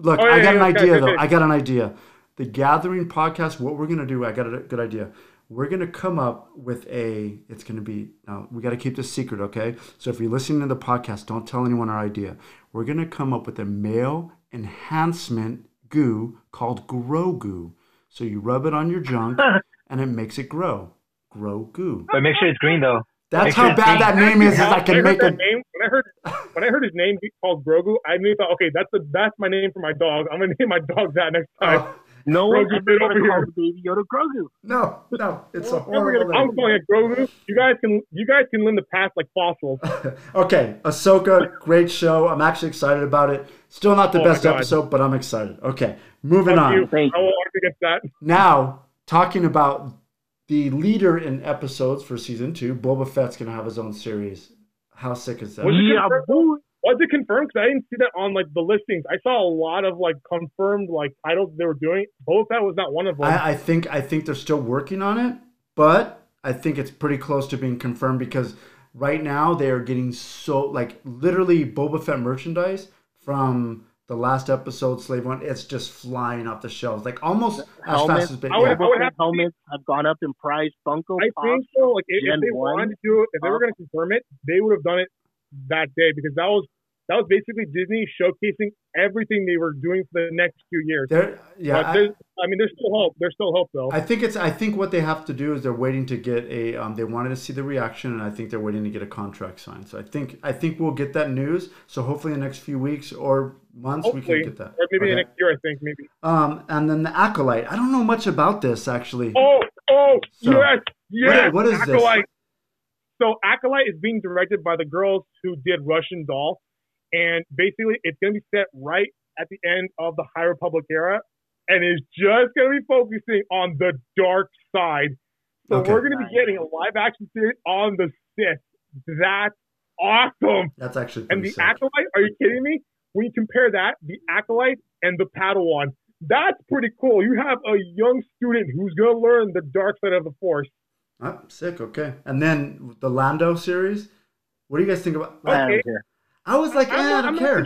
got an idea. The Gathering podcast, what we're going to do, I got a good idea. We're going to come up with it's going to be, now we got to keep this secret, okay? So if you're listening to the podcast, don't tell anyone our idea. We're going to come up with a male enhancement goo called Grogu. So you rub it on your junk and it makes it grow. Grogu. But make sure it's green, though. That's how bad that name is. I can make it. When I heard his name called Grogu, I knew, thought, okay, that's my name for my dog. I'm gonna name my dog that next time. No one's ever gonna call the baby Yoda Grogu. No, it's a horrible name. I'm calling it Grogu. You guys can live the past like fossils. Okay, Ahsoka, great show. I'm actually excited about it. Still not the best episode, but I'm excited. Okay, moving on. Thank you. I will argue against that. Now talking about the leader in episodes for season 2, Boba Fett's going to have his own series. How sick is that? Was it confirmed? Because I didn't see that on like the listings. I saw a lot of like confirmed like titles they were doing. Boba Fett was not one of them. I think they're still working on it, but I think it's pretty close to being confirmed because right now they are getting so like literally Boba Fett merchandise from the last episode, Slave One, it's just flying off the shelves. Like, almost as fast as... Helmets have gone up in price. Funko Pops, think so. Like, if they wanted to do it, if they were going to confirm it, they would have done it that day because that was basically Disney showcasing everything they were doing for the next few years. There's still hope. There's still hope, though. I think what they have to do is they're waiting to get a... they wanted to see the reaction, and I think they're waiting to get a contract signed. So I think we'll get that news. So hopefully in the next few weeks or months, we can get that. Or maybe the next year, I think, maybe. And then the Acolyte. I don't know much about this, actually. Yes. What is Acolyte. This? So Acolyte is being directed by the girls who did Russian Doll. And basically, it's going to be set right at the end of the High Republic era, and it's just going to be focusing on the dark side. So we're going to be getting a live-action series on the Sith. That's awesome. That's actually pretty sick. Acolyte, are you kidding me? When you compare that, the Acolyte and the Padawan, that's pretty cool. You have a young student who's going to learn the dark side of the Force. Oh, sick, okay. And then the Lando series, what do you guys think about? Okay. I was like, I don't care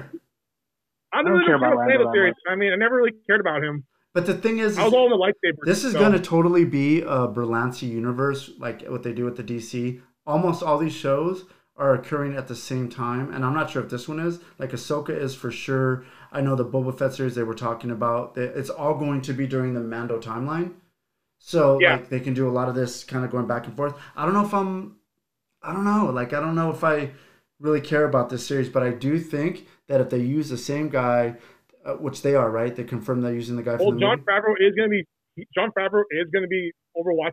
about Lando. I mean, I never really cared about him. But the thing is, I was all in the lightsaber. This is going to totally be a Berlanti universe, like what they do with the DC. Almost all these shows are occurring at the same time, and I'm not sure if this one is. Like Ahsoka is for sure. I know the Boba Fett series they were talking about. It's all going to be during the Mando timeline. So like, they can do a lot of this kind of going back and forth. I don't know if I really care about this series, but I do think that if they use the same guy, which they are, right? They confirmed they're using the guy. Well, Jon Favreau is going to be overwatching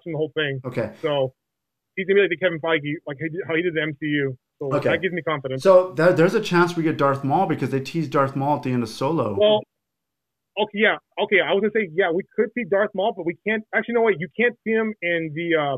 the whole thing. Okay, so he's going to be like the Kevin Feige, like how he did the MCU. So okay. That gives me confidence. So there's a chance we get Darth Maul because they teased Darth Maul at the end of Solo. Well, okay, yeah. Okay, I was going to say, yeah, we could see Darth Maul, but we can't. Actually, no, wait. You can't see him in the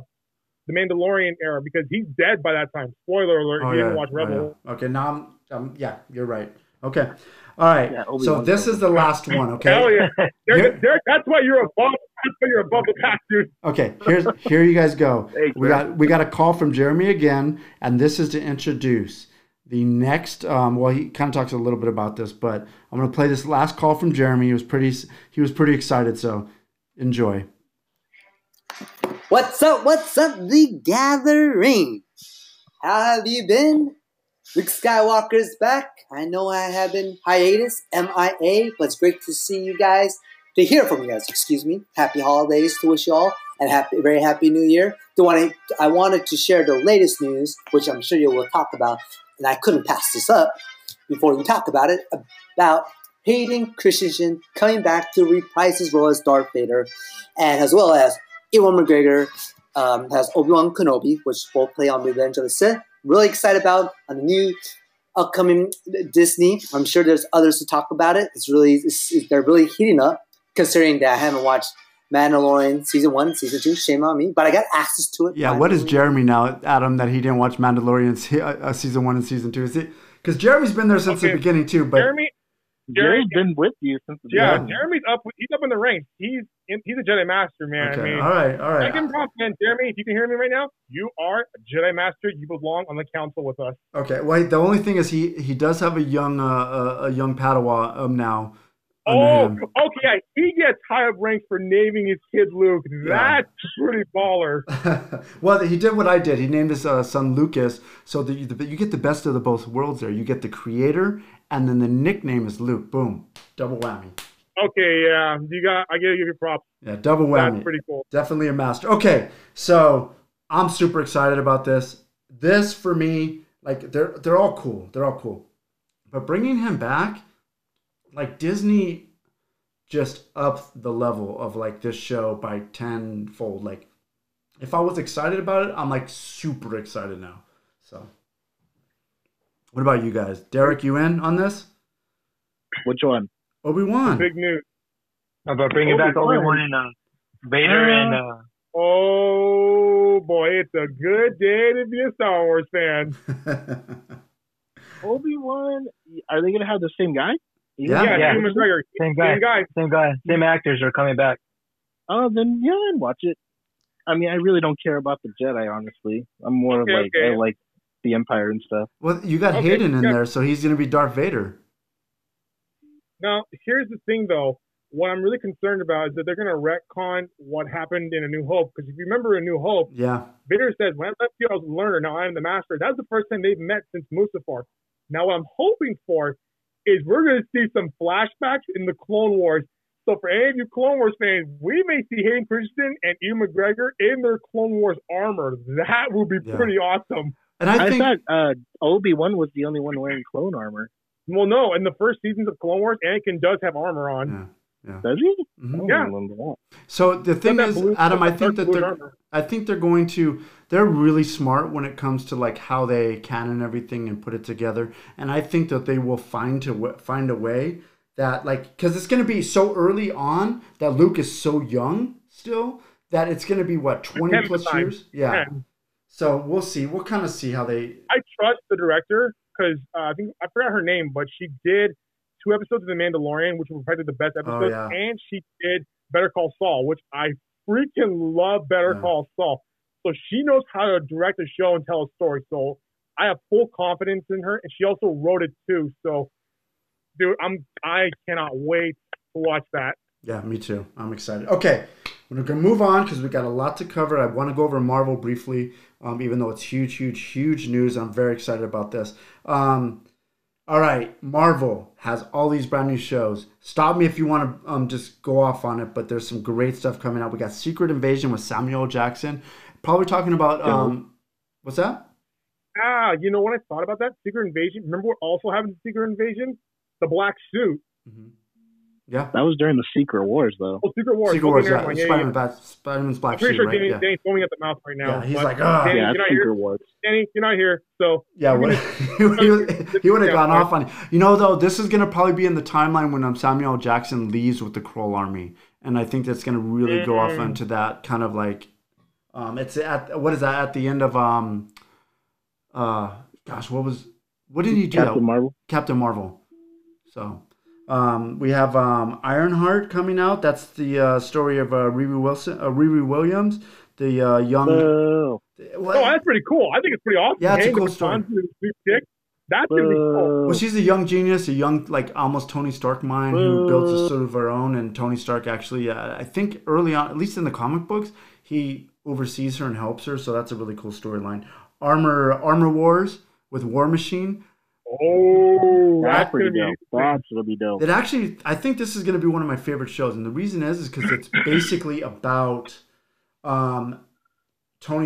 Mandalorian era because he's dead by that time. Spoiler alert. Oh, you didn't watch Rebel. Oh, yeah. Okay, now I'm yeah, you're right. Okay. All right. Yeah, so this is the last one, okay? Hell yeah. That's why you're above. That's why you're above the pack, dude. Okay. Here you guys go. Thanks, we got a call from Jeremy again, and this is to introduce the next. Well, he kind of talks a little bit about this, but I'm going to play this last call from Jeremy. He was pretty excited, so enjoy. What's up, the gathering? How have you been? Luke Skywalker's back. I know I have been hiatus, MIA, but it's great to see you guys, to hear from you guys, excuse me. Happy holidays to wish you all, and very happy new year. I wanted to share the latest news, which I'm sure you will talk about, and I couldn't pass this up before you talk about it, about Hayden Christensen coming back to reprise his role as Darth Vader, and as well as Ewan McGregor has Obi-Wan Kenobi, which both play on Revenge of the Sith. Really excited about a new upcoming Disney. I'm sure there's others to talk about it. They're really heating up, considering that I haven't watched Mandalorian season 1, season 2. Shame on me, but I got access to it. Yeah, finally. What is Jeremy now, Adam, that he didn't watch Mandalorian season 1 and season 2? Because Jeremy's been there since the beginning too. But Jeremy's been with you since the beginning. Yeah, Jeremy's up. He's up in the ranks. He's a Jedi Master, man. Okay. I mean, all right. Second prompt, man. Jeremy, if you can hear me right now, you are a Jedi Master. You belong on the council with us. Okay. Well, the only thing is he does have a young Padawan now. Oh, okay. Yeah. He gets high up ranks for naming his kid Luke. That's pretty baller. Well, he did what I did. He named his son Lucas. So you get the best of the both worlds there. You get the creator, and then the nickname is Luke. Boom. Double whammy. Okay, yeah. I gotta give you props. Yeah, double whammy. That's pretty cool. Definitely a master. Okay, so I'm super excited about this. This for me, like they're all cool. They're all cool. But bringing him back, like Disney just upped the level of like this show by tenfold. Like if I was excited about it, I'm like super excited now. So what about you guys? Derek, you in on this? Which one? Obi-Wan. Big news. About bringing back Obi-Wan and Vader and... Oh, boy. It's a good day to be a Star Wars fan. Obi-Wan, are they going to have the same guy? Yeah. Same guy. Same actors are coming back. Oh, then, yeah, I'd watch it. I mean, I really don't care about the Jedi, honestly. I'm more I like the Empire and stuff. Well, you got Hayden in there, so he's going to be Darth Vader. Now, here's the thing, though. What I'm really concerned about is that they're going to retcon what happened in A New Hope. Because if you remember A New Hope, Vader says, when I left you, I was a learner. Now I am the master. That's the first time they've met since Mustafar. Now, what I'm hoping for is we're going to see some flashbacks in the Clone Wars. So for any of you Clone Wars fans, we may see Hayden Christensen and Ewan McGregor in their Clone Wars armor. That would be pretty awesome. And I thought Obi-Wan was the only one wearing clone armor. Well, no. In the first seasons of Clone Wars, Anakin does have armor on. Yeah. Does he? Mm-hmm. Yeah. So the thing is, Adam, I think they're going to. They're really smart when it comes to like how they canon everything and put it together. And I think that they will find a way that like because it's going to be so early on that Luke is so young still that it's going to be what 20 plus years. Yeah. So we'll see. We'll kind of see how they. I trust the director. Because I forgot her name, but she did 2 episodes of The Mandalorian, which were probably the best episodes, and she did Better Call Saul, which I freaking love Better Call Saul. So she knows how to direct a show and tell a story. So I have full confidence in her, and she also wrote it too. So, dude, I cannot wait to watch that. Yeah, me too. I'm excited. Okay, we're going to move on because we got a lot to cover. I want to go over Marvel briefly, even though it's huge news. I'm very excited about this. All right, Marvel has all these brand new shows. Stop me if you want to just go off on it, but there's some great stuff coming out. We got Secret Invasion with Samuel L. Jackson. Probably talking about what's that? Ah, you know what I thought about that? Secret Invasion. Remember what also happened to Secret Invasion? The black suit. Mm-hmm. Yeah. That was during the Secret Wars, though. Oh, Secret Wars, yeah. Spider-Man's Black Sheep, right? I'm pretty sure Danny's foaming at the mouth right now. Yeah, he's like, oh. Danny, yeah, Secret Wars. Danny, you're not here, so. Yeah, he would have gone off on it. You know, though, this is going to probably be in the timeline when Samuel L. Jackson leaves with the Kroll Army. And I think that's going to really go off into that kind of like, it's at, what is that, at the end of, what did he do? Captain Marvel. So. We have Ironheart coming out. That's the story of Riri Williams, the young. Oh, that's pretty cool. I think it's pretty awesome. Yeah, it's a cool story. That's gonna be cool. Well, she's a young genius, a young like almost Tony Stark mind who builds a sort of her own. And Tony Stark actually, I think early on, at least in the comic books, he oversees her and helps her. So that's a really cool storyline. Armor Wars with War Machine. Oh, that's going to be dope. That's going to be dope. It actually, I think this is going to be one of my favorite shows. And the reason is because it's basically about Tony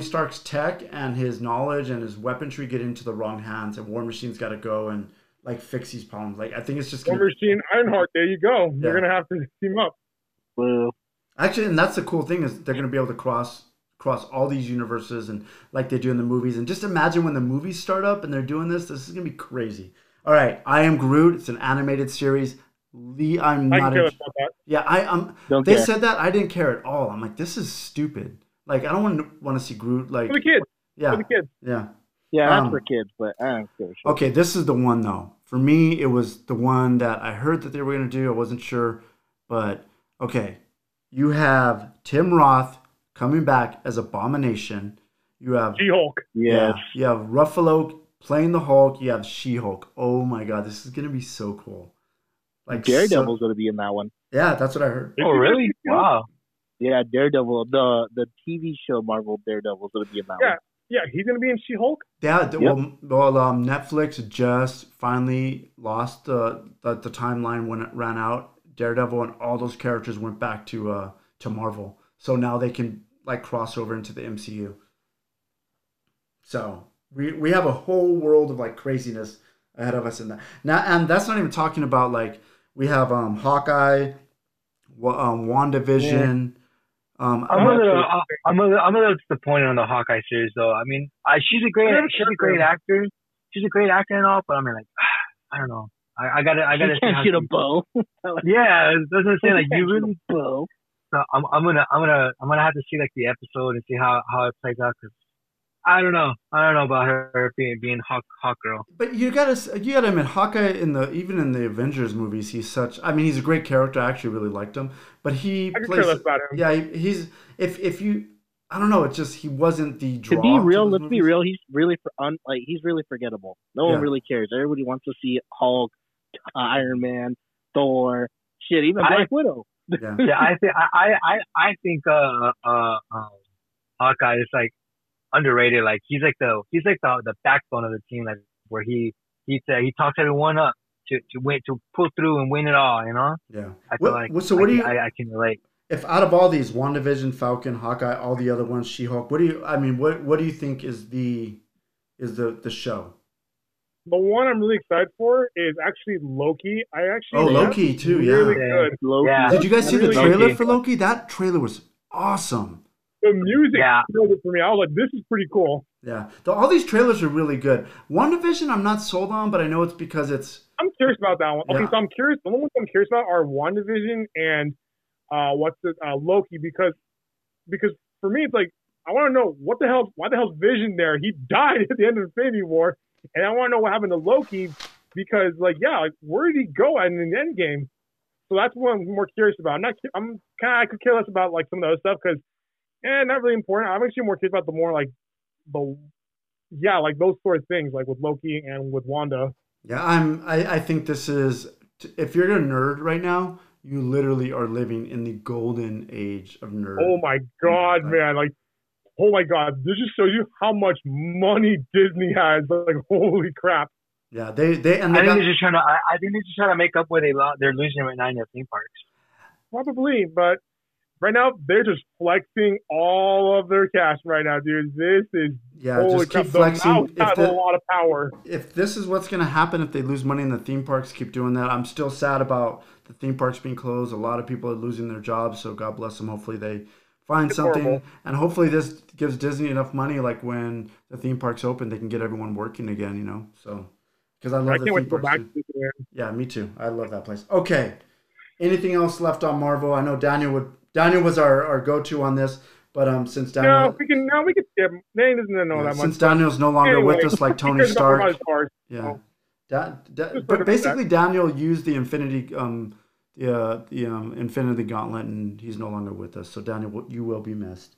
Stark's tech and his knowledge and his weaponry get into the wrong hands. And War Machine's got to go and, like, fix these problems. Like, I think it's just War Machine, Ironheart, there you go. They're going to have to team up. Well, actually, and that's the cool thing is they're going to be able to cross all these universes and like they do in the movies. And just imagine when the movies start up and they're doing this. This is gonna be crazy. All right, I Am Groot. It's an animated series. Lee, They said that I didn't care at all. I'm like, this is stupid. Like, I don't want to see Groot. Like for the kids. Yeah. For the kids. Yeah. Yeah, that's for kids, but I don't care. Okay, this is the one though. For me, it was the one that I heard that they were gonna do. I wasn't sure, but okay. You have Tim Roth coming back as Abomination. You have She-Hulk. Yes. Yeah. You have Ruffalo playing the Hulk. You have She-Hulk. Oh my God, this is gonna be so cool. Like Daredevil's gonna be in that one. Yeah, that's what I heard. Oh really? Wow. Yeah, Daredevil. The TV show Marvel Daredevil's gonna be in that one. Yeah, he's gonna be in She-Hulk. Yeah. Yep. Well, Netflix just finally lost the timeline when it ran out. Daredevil and all those characters went back to Marvel, so now they can like crossover into the MCU. So we have a whole world of like craziness ahead of us in that now, and that's not even talking about like we have Hawkeye, WandaVision. Yeah. I'm a little disappointed on the Hawkeye series though. I mean, she's a great actor. She's a great actor and all, but I mean, like, I don't know. I gotta she can't shoot a bow. Yeah, doesn't say like you really bow. So I'm gonna have to see like the episode and see how it plays out because I don't know about her being Hawk Girl. But you gotta admit Hawkeye even in the Avengers movies, he's such. I mean, he's a great character. I actually really liked him, but I could care less about him. Yeah, I don't know. It's just he wasn't the draw. Let's be real. He's really forgettable. No one really cares. Everybody wants to see Hulk, Iron Man, Thor, shit, even Black Widow. Yeah. I think Hawkeye is like underrated. Like he's like the backbone of the team. Like where he talks everyone up to pull through and win it all. You know. Yeah. I can relate. If out of all these, WandaVision, Falcon, Hawkeye, all the other ones, She-Hulk. What do you think is the show? The one I'm really excited for is actually Loki. Loki too, yeah. Really good. Loki. Yeah. Did you guys see the trailer for Loki? That trailer was awesome. The music killed it for me. I was like, this is pretty cool. Yeah. All these trailers are really good. WandaVision I'm not sold on, but I know it's because it's... I'm curious about that one. Yeah. Okay, so I'm curious. The only ones I'm curious about are WandaVision and Loki because for me, it's like, I want to know why the hell's Vision there? He died at the end of Infinity War. And I want to know what happened to Loki because, where did he go in the end game? So that's what I'm more curious about. I could care less about like some of the other stuff because, not really important. I'm actually more curious about the those sort of things, like with Loki and with Wanda. Yeah, I think this is, if you're a nerd right now, you literally are living in the golden age of nerd. Oh my God, man! Oh my God, this just shows you how much money Disney has. Like, holy crap. Yeah, I think they're just trying to make up where they're losing right now in their theme parks. Probably, but right now, they're just flexing all of their cash right now, dude. This is Yeah, oh, just keep flexing. Now a lot of power. If this is what's going to happen, if they lose money in the theme parks, keep doing that. I'm still sad about the theme parks being closed. A lot of people are losing their jobs, so God bless them. Hopefully they find something. Horrible. And hopefully this gives Disney enough money, like when the theme parks open, they can get everyone working again, you know? So, because I love the theme parks. Yeah, me too. I love that place. Okay. Anything else left on Marvel? I know Daniel was our go-to on this. But since Daniel, we can skip. They doesn't know that much. Since Daniel's no longer with us, like Tony Stark, but basically Daniel used the Infinity Gauntlet, and he's no longer with us. So Daniel, you will be missed.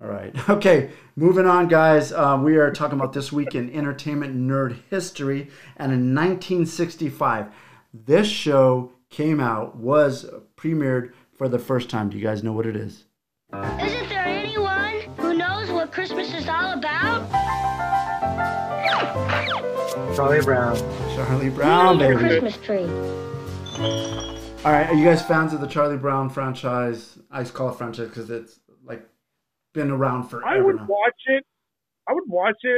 All right, okay, moving on, guys. We are talking about this week in entertainment nerd history, and in 1965, this show came out, was premiered for the first time. Do you guys know what it is? Isn't there anyone who knows what Christmas is all about? Charlie Brown, baby. Christmas tree. All right, are you guys fans of the Charlie Brown franchise? I call it franchise because it's like been around forever. I would watch it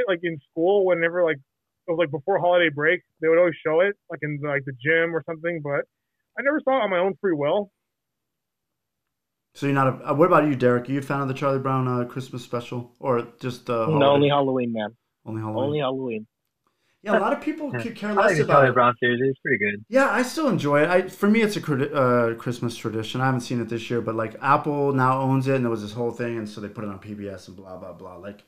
like in school whenever like it was like before holiday break. They would always show it like in like the gym or something, but I never saw it on my own free will. So you're not what about you, Derek? Are you a fan of the Charlie Brown Christmas special, or just no, only Halloween, man. Only Halloween. Yeah, a lot of people care less about Charlie Brown series. It's pretty good. Yeah, I still enjoy it. For me, it's a Christmas tradition. I haven't seen it this year, but like Apple now owns it, and there was this whole thing, and so they put it on PBS and blah blah blah. Like,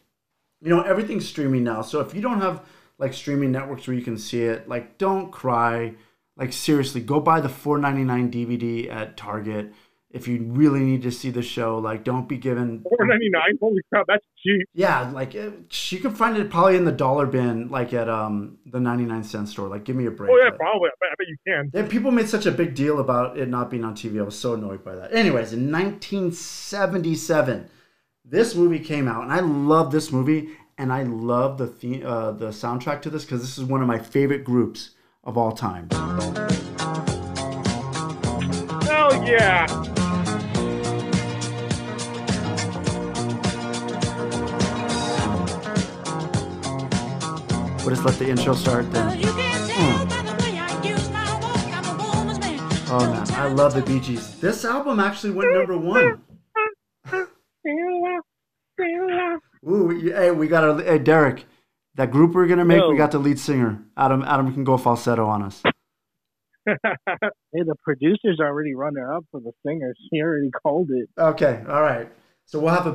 you know, everything's streaming now. So if you don't have like streaming networks where you can see it, like, don't cry. Like, seriously, go buy the $4.99 DVD at Target. If you really need to see the show, like, don't be given $4.99. Holy crap, that's cheap. Yeah, like you can find it probably in the dollar bin, like at the 99-cent store. Like, give me a break. Oh yeah, probably. I bet you can. Yeah, people made such a big deal about it not being on TV. I was so annoyed by that. Anyways, in 1977, this movie came out, and I love this movie, and I love the soundtrack to this because this is one of my favorite groups of all time. Hell yeah. We'll just let the intro start then. Oh man, I love the Bee Gees. This album actually went #1. Ooh, hey, we got our Derek. That group we're gonna make, we got the lead singer. Adam can go falsetto on us. Hey, the producer's already runner up for the singer. She already called it. Okay, all right. So we'll have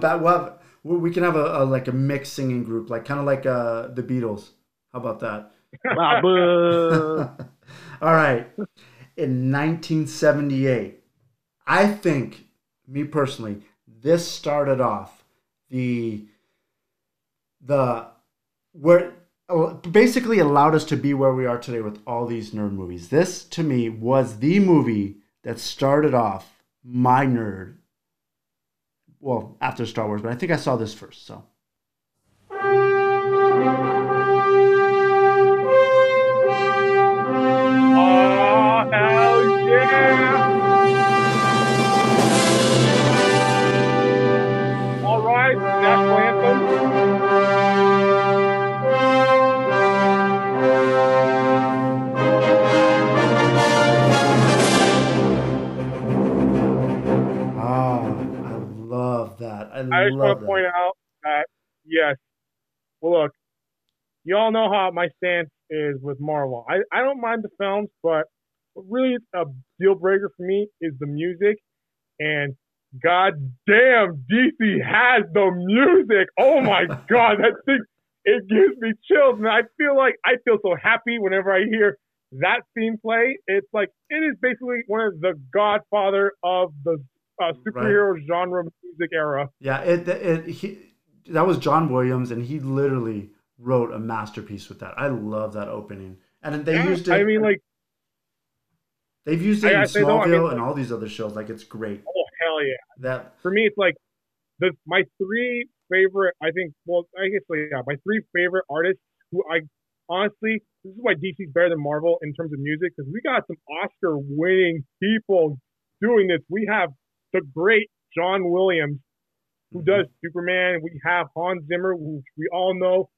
we can have a like a mixed singing group, like kind of like the Beatles. How about that? All right. In 1978, I think, me personally, this started off basically allowed us to be where we are today with all these nerd movies. This, to me, was the movie that started off my nerd. Well, after Star Wars, but I think I saw this first, so. Oh, hell yeah! All right, national anthem. I just want to point out that, yes, well, look, you all know how my stance is with Marvel. I don't mind the films, but what really is a deal breaker for me is the music. And goddamn, DC has the music. Oh my God, that thing, it gives me chills. And I feel so happy whenever I hear that theme play. It's like, it is basically one of the godfather of the superhero genre music era. Yeah, that was John Williams, and he literally wrote a masterpiece with that. I love that opening, and they used it. I mean, like they've used it in Smallville and all these other shows. Like, it's great. Oh hell yeah! That for me, it's like my three favorite. I think. Well, I guess my three favorite artists who I honestly. This is why DC's better than Marvel in terms of music, because we got some Oscar-winning people doing this. We have the great John Williams who does Superman. We have Hans Zimmer, who we all know.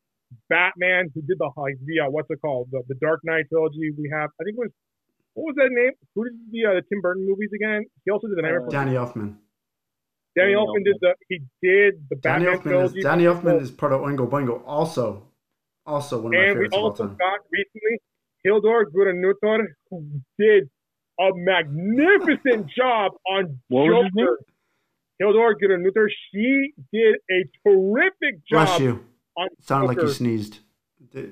Batman, who did the Dark Knight trilogy. We have, I think it was, what was that name? Who did the Tim Burton movies again? He also did the Nightmare. Danny Elfman. Danny Elfman did the Batman trilogy. Danny Elfman is part of Oingo Boingo, also one of my favorites. And we also got recently Hildur Guðmundsdóttir, who did a magnificent job on Joker. Hildur Guðmundsdóttir, she did a terrific job. Bless you. Sounded like you sneezed.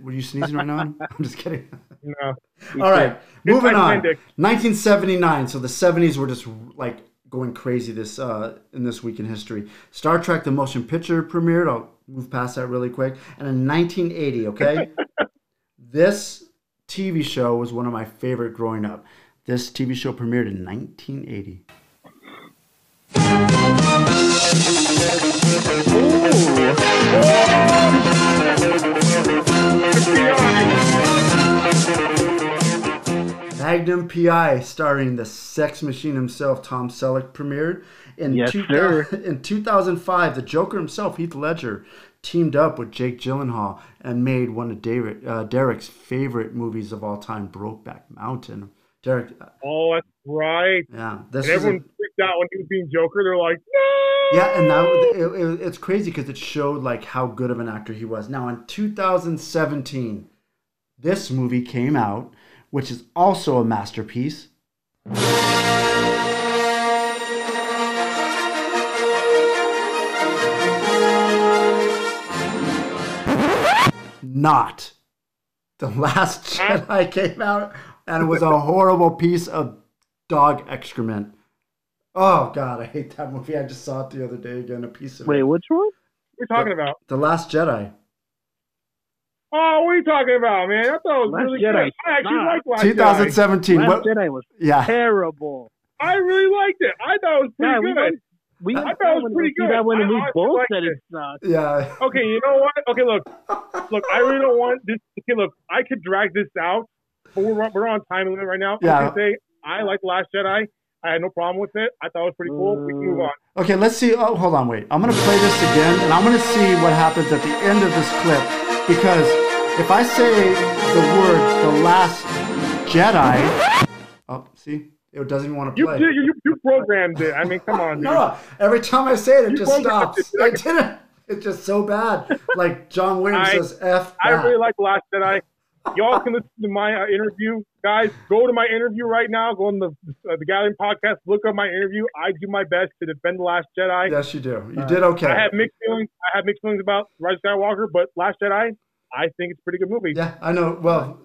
Were you sneezing right now? I'm just kidding. No. All right, moving on. 1979. So the 70s were just like going crazy in this week in history. Star Trek: The Motion Picture premiered. I'll move past that really quick. And in 1980, okay, this TV show was one of my favorite growing up. This TV show premiered in 1980. Magnum P.I., starring the sex machine himself, Tom Selleck, premiered. In 2005, the Joker himself, Heath Ledger, teamed up with Jake Gyllenhaal and made one of Derek's favorite movies of all time, Brokeback Mountain. Derek. Oh, that's right. Yeah. Everyone freaked out when he was being Joker. They're like, no! Yeah, and it's crazy because it showed like how good of an actor he was. Now, in 2017, this movie came out, which is also a masterpiece. Not. The Last Jedi came out. And it was a horrible piece of dog excrement. Oh, God, I hate that movie. I just saw it the other day again, a piece of... Wait, which one? What are you talking about? The Last Jedi. Oh, what are you talking about, man? I thought it was really good. I actually liked Last Jedi. 2017. Last Jedi was terrible. I really liked it. I thought it was pretty good. I thought it was pretty good. That when we both said it sucked. Yeah. Okay, you know what? Okay, look. Look, I really don't want this. Okay, look, I could drag this out. But we're on time limit right now. Yeah. I say I like Last Jedi. I had no problem with it. I thought it was pretty cool. We can move on. Okay, let's see. Oh, hold on, wait. I'm going to play this again, and I'm going to see what happens at the end of this clip. Because if I say the word The Last Jedi... Oh, see? It doesn't even want to play. You programmed it. I mean, come on, dude. No, every time I say it, it just stops. It. I didn't. It's just so bad. Like John Williams says F that. I really like Last Jedi. Y'all can listen to my interview. Guys, go to my interview right now. Go on the Gathering podcast. Look up my interview. I do my best to defend The Last Jedi. Yes, you do. You did okay. I have mixed feelings. I have mixed feelings about Rise of Skywalker, but Last Jedi, I think it's a pretty good movie. Yeah, I know. Well,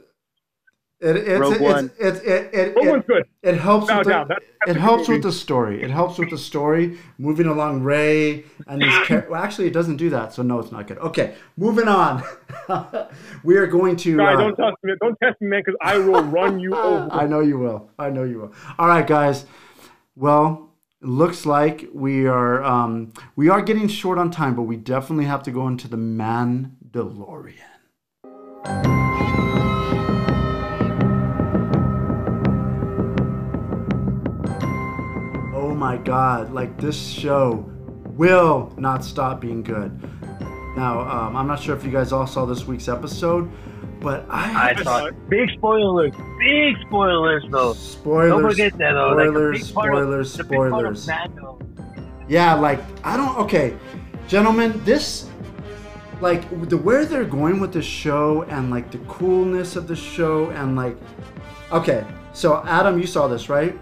Rogue One's good. It helps with the story. It helps with the story. Moving along Rey and these characters. Well, actually, it doesn't do that, so no, it's not good. Okay, moving on. We are going to... Sorry, don't test me, man, because I will run you over. I know you will. All right, guys. Well, it looks like we are getting short on time, but we definitely have to go into The Mandalorian. Oh my God, like this show will not stop being good. Now, I'm not sure if you guys all saw this week's episode, but I saw it. Big spoilers though. Spoilers. Don't forget that though. Spoilers. Yeah, like I don't, okay. Gentlemen, this, like where they're going with the show and like the coolness of the show and like, okay. So Adam, you saw this, right?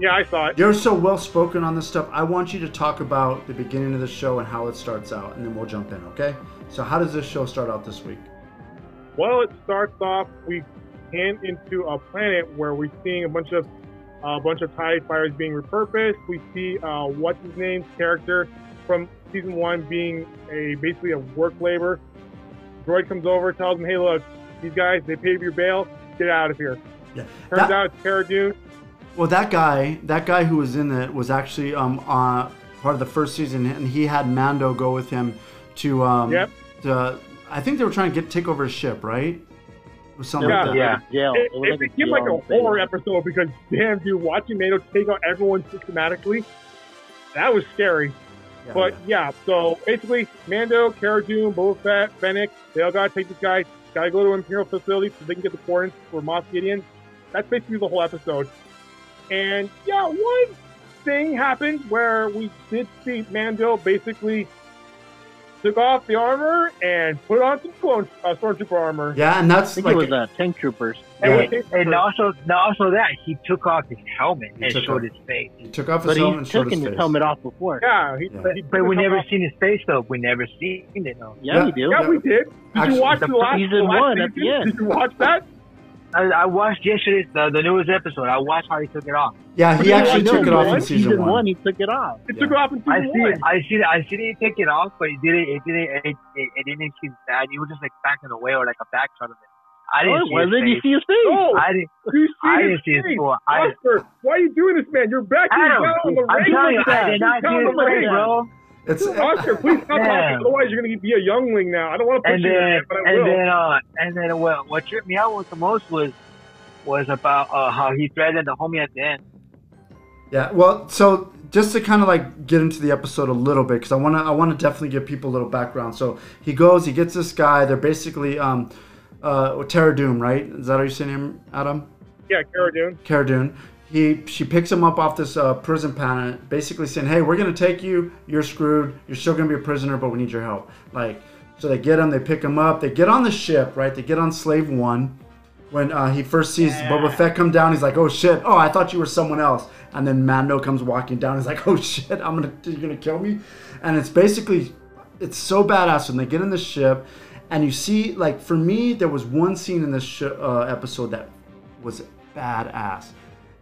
Yeah, I saw it. You're so well-spoken on this stuff. I want you to talk about the beginning of the show and how it starts out, and then we'll jump in, okay? So how does this show start out this week? Well, it starts off, we pan into a planet where we're seeing a bunch of TIE fighters being repurposed. We see what's-his-name's character from Season 1 being basically a work labor. Droid comes over, tells him, hey, look, these guys, they paid your bail. Get out of here. Yeah. Turns out it's Cara Dune. Well, that guy who was in it was actually part of the first season, and he had Mando go with him to. I think they were trying to take over his ship, right? Or something like that. Yeah. It became like a horror episode because, damn, dude, watching Mando take out everyone systematically, that was scary. But yeah, so basically, Mando, Cara Dune, Boba Fett, Fennec, they all gotta take this guy, gotta go to Imperial facility so they can get the coordinates for Moff Gideon. That's basically the whole episode. And yeah, one thing happened where we did see Mando basically took off the armor and put on some stormtrooper armor. Yeah, and that's I think it was tank troopers. And also he took off his helmet and showed his face. He took off his helmet and showed his face. But he's taken his helmet off before. Yeah. But we never seen his face, though. We never seen it, though. Yeah, we do. Yeah, we did. Did you watch the last season? Did you watch that? I watched yesterday, the newest episode. I watched how he took it off. Yeah, he actually took it off in season one. He took it off. It took it off in season one. I see that he took it off, but it didn't seem sad. He was just like backing away or like a back shot of it. I didn't see his face. Why are you doing this, man? You're backing out on the race. I did not see his face, bro. Oscar, please stop talking. Otherwise, you're going to be a youngling now. I don't want to push you in, but I will. And then, what tripped me out the most was about how he threatened the homie at the end. Yeah, well, so just to kind of like get into the episode a little bit, because I want to definitely give people a little background. So he goes, he gets this guy. They're basically Cara Dune, right? Is that how you say him, Adam? Yeah, Cara Dune. Cara Dune. She picks him up off this prison planet, basically saying, hey, we're going to take you. You're screwed. You're still going to be a prisoner, but we need your help. Like, so they get him. They pick him up. They get on the ship, right? They get on Slave One. When he first sees Boba Fett come down, he's like, oh, shit. Oh, I thought you were someone else. And then Mando comes walking down. He's like, oh, shit. You're going to kill me? And it's basically, it's so badass when they get in the ship. And you see, like, for me, there was one scene in this episode that was badass.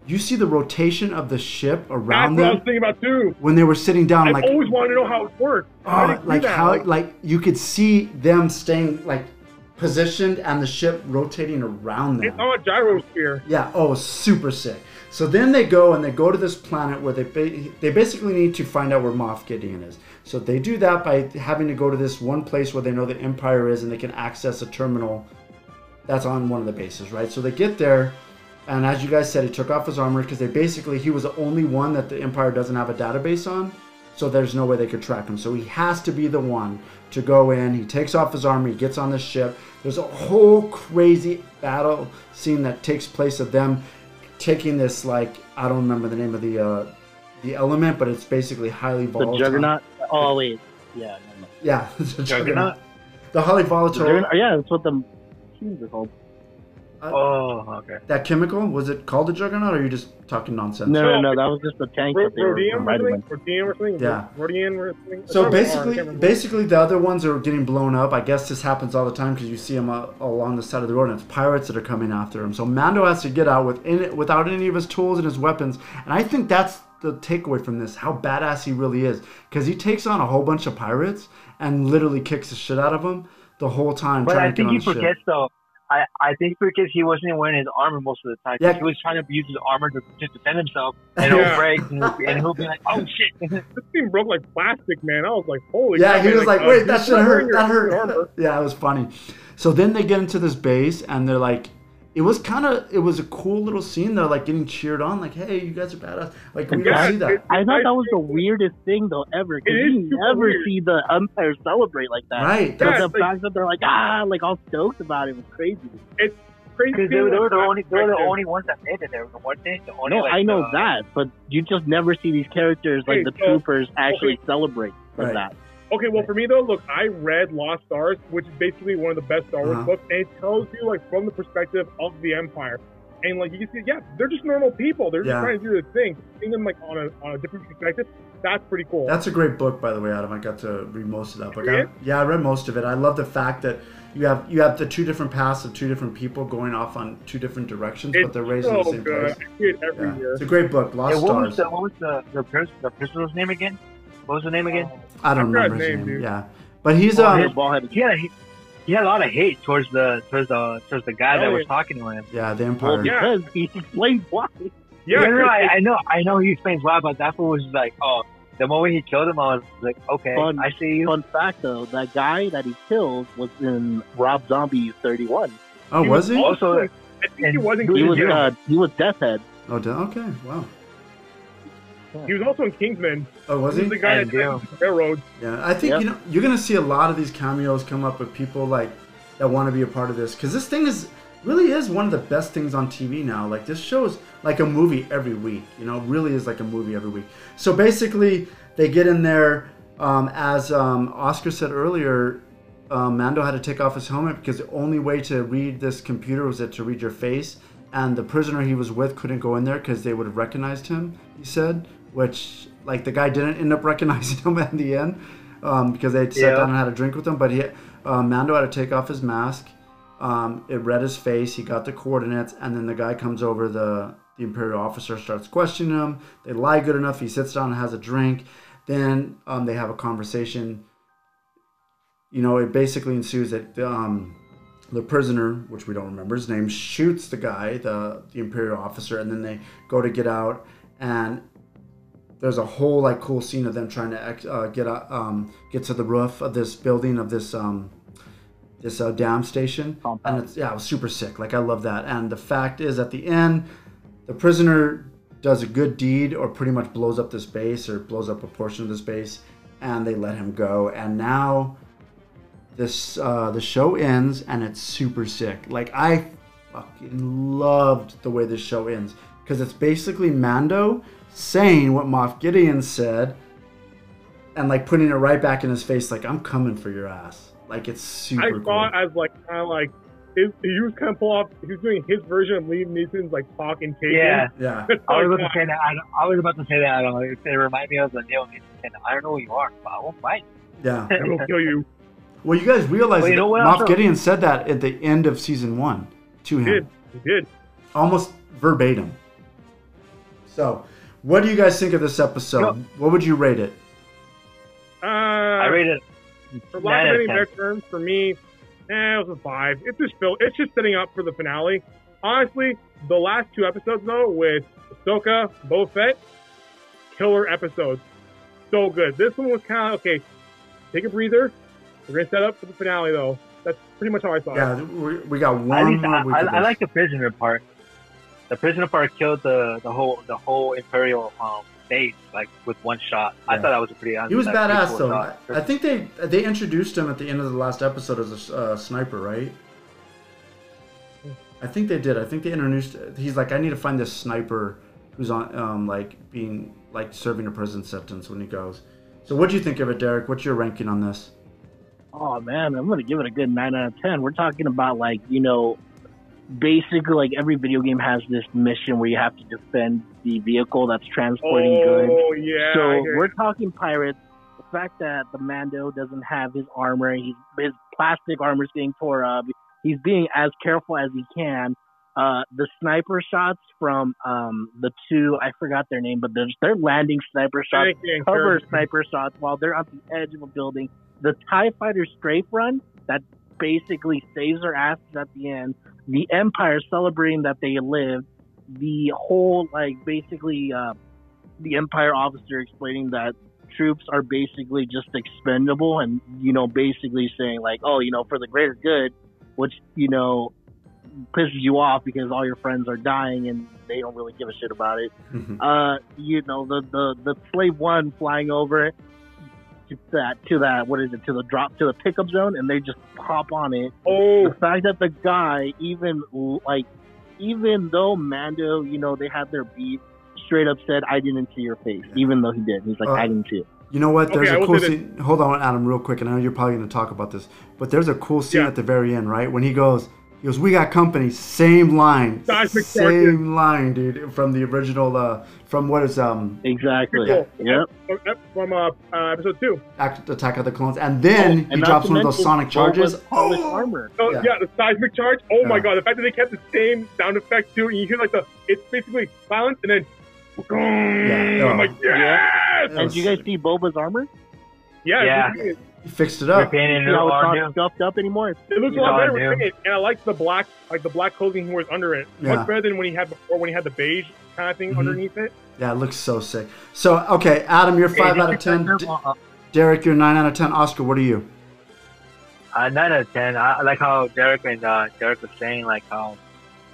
You see the rotation of the ship around them. That's what I was thinking about too. When they were sitting down, I always wanted to know how it worked. Like you could see them staying like positioned and the ship rotating around them. It's on a gyrosphere. Yeah. Oh, super sick. So then they go and they go to this planet where they basically need to find out where Moff Gideon is. So they do that by having to go to this one place where they know the Empire is and they can access a terminal that's on one of the bases, right? So they get there. And as you guys said, he took off his armor because he was the only one that the Empire doesn't have a database on. So there's no way they could track him. So he has to be the one to go in. He takes off his armor. He gets on the ship. There's a whole crazy battle scene that takes place of them taking this, like, I don't remember the name of the element, but it's basically highly volatile. The Juggernaut? Oh, wait. Yeah. Yeah. The Juggernaut? The highly volatile. Yeah, that's what the machines are called. Okay. That chemical, was it called a Juggernaut, or are you just talking nonsense? No, that was just the tank. Rhodium or something? Yeah. Rhodium or something? So basically the other ones are getting blown up. I guess this happens all the time because you see them along the side of the road, and it's pirates that are coming after him. So Mando has to get out without any of his tools and his weapons, and I think that's the takeaway from this, how badass he really is. Because he takes on a whole bunch of pirates and literally kicks the shit out of them the whole time. But I think he forgets, though. I think because he wasn't wearing his armor most of the time. Yeah. He was trying to use his armor to defend himself, and it'll break, and he'll be like, oh, shit. This thing broke like plastic, man. I was like, holy shit. Yeah, he was like, wait, that shit hurt. That hurt. Yeah, it was funny. So then they get into this base, and they're like, it was a cool little scene. They're like getting cheered on, like, hey, you guys are badass. Like, we don't see that. I thought that was the weirdest thing, though, ever. Because you never see the Empire celebrate like that. Right. That's the fact that they're like, like all stoked about it was crazy. It's crazy. Because they were the only ones that made it. They were the one thing. I know that, but you just never see these characters, like the troopers, actually celebrate like that. Okay, well, for me, though, look, I read Lost Stars, which is basically one of the best Star Wars books, and it tells you, like, from the perspective of the Empire. And, like, you can see, yeah, they're just normal people. They're just trying to do their thing. Seeing them, like, on a different perspective, that's pretty cool. That's a great book, by the way, Adam. I got to read most of that book. Yeah, I read most of it. I love the fact that you have the two different paths of two different people going off on two different directions, but they're raised in the same place. I see it every year. It's a great book, Lost Stars. What was the prisoner's name again? What was the name again? I don't remember his name. Dude. Yeah, but he's he had a lot of hate towards the guy that was talking to him. Yeah, the Empire. Well, because he explains why. Yeah, I know he explains why, but that fool was like, the moment he killed him, I was like, okay, I see you. Fun fact though, that guy that he killed was in Rob Zombie's 31. Oh, was he? Also, I think he was. He was Deathhead. Oh, okay, wow. He was also in Kingsman. Oh, was he? He was the guy that drives the railroad. Yeah, I think you know, you're going to see a lot of these cameos come up with people like that want to be a part of this. Because this thing is really is one of the best things on TV now. Like, this show's like a movie every week. You know, it really is like a movie every week. So basically, they get in there, as Oscar said earlier, Mando had to take off his helmet because the only way to read this computer was to read your face. And the prisoner he was with couldn't go in there because they would have recognized him, he said. Which, like, the guy didn't end up recognizing him at the end because they sat down and had a drink with him. But he, Mando had to take off his mask. It read his face. He got the coordinates. And then the guy comes over. The Imperial officer starts questioning him. They lie good enough. He sits down and has a drink. Then they have a conversation. You know, it basically ensues that... the prisoner, which we don't remember his name, shoots the guy, the Imperial officer, and then they go to get out. And there's a whole like cool scene of them trying to get to the roof of this building of this this dam station. And it's, yeah, it was super sick. Like, I love that. And the fact is, at the end, the prisoner does a good deed, or pretty much blows up this base, or blows up a portion of this base, and they let him go. And now. This the show ends, and it's super sick. Like, I fucking loved the way this show ends, because it's basically Mando saying what Moff Gideon said, and like putting it right back in his face, like, I'm coming for your ass. Like, it's super. I thought I was like, kind of like, he was kind of pull off. He was doing his version of Liam Neeson's like talk and take. Yeah, yeah. I was about to say that. I don't know. It reminded me of the Liam Neeson. I don't know who you are, but I won't fight. Yeah, I will kill you. Well, you guys realize that Moff Gideon said that at the end of season 1 to him. He did. Almost verbatim. So, what do you guys think of this episode? No. What would you rate it? I rate it. For lack of any better terms, for me, it was a 5. It's just setting up for the finale. Honestly, the last 2 episodes, though, with Ahsoka, Boba Fett, killer episodes. So good. This one was kind of, okay, take a breather. We're going to set up for the finale, though. That's pretty much how I saw it. Yeah, we got one more week. I like the prisoner part. The prisoner part killed the whole Imperial base, like, with one shot. Yeah. I thought that was pretty... He was badass, cool though. Shot. I think they introduced him at the end of the last episode as a sniper, right? I think they did. I think they introduced... He's like, I need to find this sniper who's on, serving a prison sentence when he goes. So what do you think of it, Derek? What's your ranking on this? Oh, man, I'm going to give it a good 9 out of 10. We're talking about, like, you know, basically, like, every video game has this mission where you have to defend the vehicle that's transporting goods. Oh, yeah. So we're talking pirates. The fact that the Mando doesn't have his armor, his plastic armor's getting tore up. He's being as careful as he can. The sniper shots from the two, I forgot their name, but they're landing sniper shots, cover sniper shots while they're at the edge of a building. The TIE Fighter strafe run that basically saves their asses at the end. The Empire celebrating that they lived. The whole, like, basically the Empire officer explaining that troops are basically just expendable and, you know, basically saying, like, oh, you know, for the greater good, which, you know, pisses you off because all your friends are dying and they don't really give a shit about it. Mm-hmm. You know, the Slave One flying over it. To the pickup zone, and they just hop on it. Oh, the fact that the guy, even though Mando, you know, they had their beef, straight up said, "I didn't see your face," even though he did. He's like, "I didn't see it." You know what? There's a cool scene. Hold on, Adam, real quick, and I know you're probably going to talk about this, but there's a cool scene at the very end, right? When he goes, "We got company." Same line, same line, dude, from the original. From what is exactly? Yeah. Yep. From episode 2, Attack of the Clones, and then he drops one of those sonic charges. Oh, armor. So, yeah, the seismic charge. Oh my god, the fact that they kept the same sound effect too, and you hear like it's basically silence, and then. I'm like, yes! Did you guys see Boba's armor? Yeah. He fixed it up. It's not stuffed up anymore. It looks a lot better with paint, and I like the black clothing he wears under it. Yeah. Much better than when he had the beige kind of thing underneath it. Yeah, it looks so sick. So, okay, Adam, you're 5 out of 10. Derek, you're 9 out of 10. Oscar, what are you? 9 out of 10. I like how Derek was saying, like, how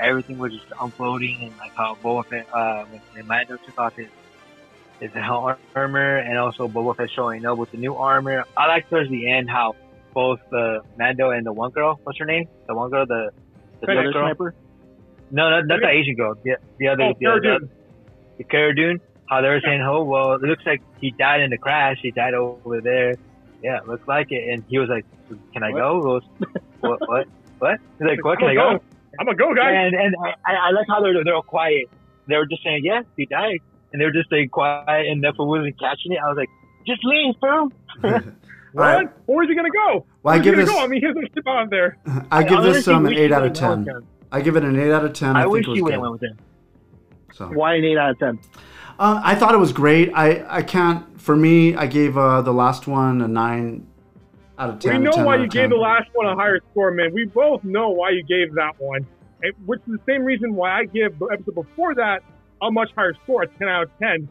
everything was just unfolding, and like how Boba Fett and Mando took off his is the helm armor, and also Boba Fett showing up with the new armor. I like towards the end how both the Mando and the one girl, what's her name? The one girl, the other girl. Sniper? No, not the Asian girl. The other, oh, the Cara Dune. How they were saying, oh, well, it looks like he died in the crash. He died over there. Yeah, it looks like it. And he was like, can I go? What? He's like, what? Can I go? I'm going to go, guys. And I like how they're all quiet. They were just saying, yes, he died. And they were just staying quiet, and Netflix wasn't catching it. I was like, just leave, bro. What? Where's he going to go? Well, I mean, here's a ship on there. I give this an 8 out of 10. I give it an 8 out of 10. I wish he would have went with it. So. Why an 8 out of 10? I thought it was great. I can't, for me, I gave the last one a 9 out of 10. We know why you gave the last one a higher score, man. We both know why you gave that one, which is the same reason why I gave the episode before that a much higher score, a 10 out of 10.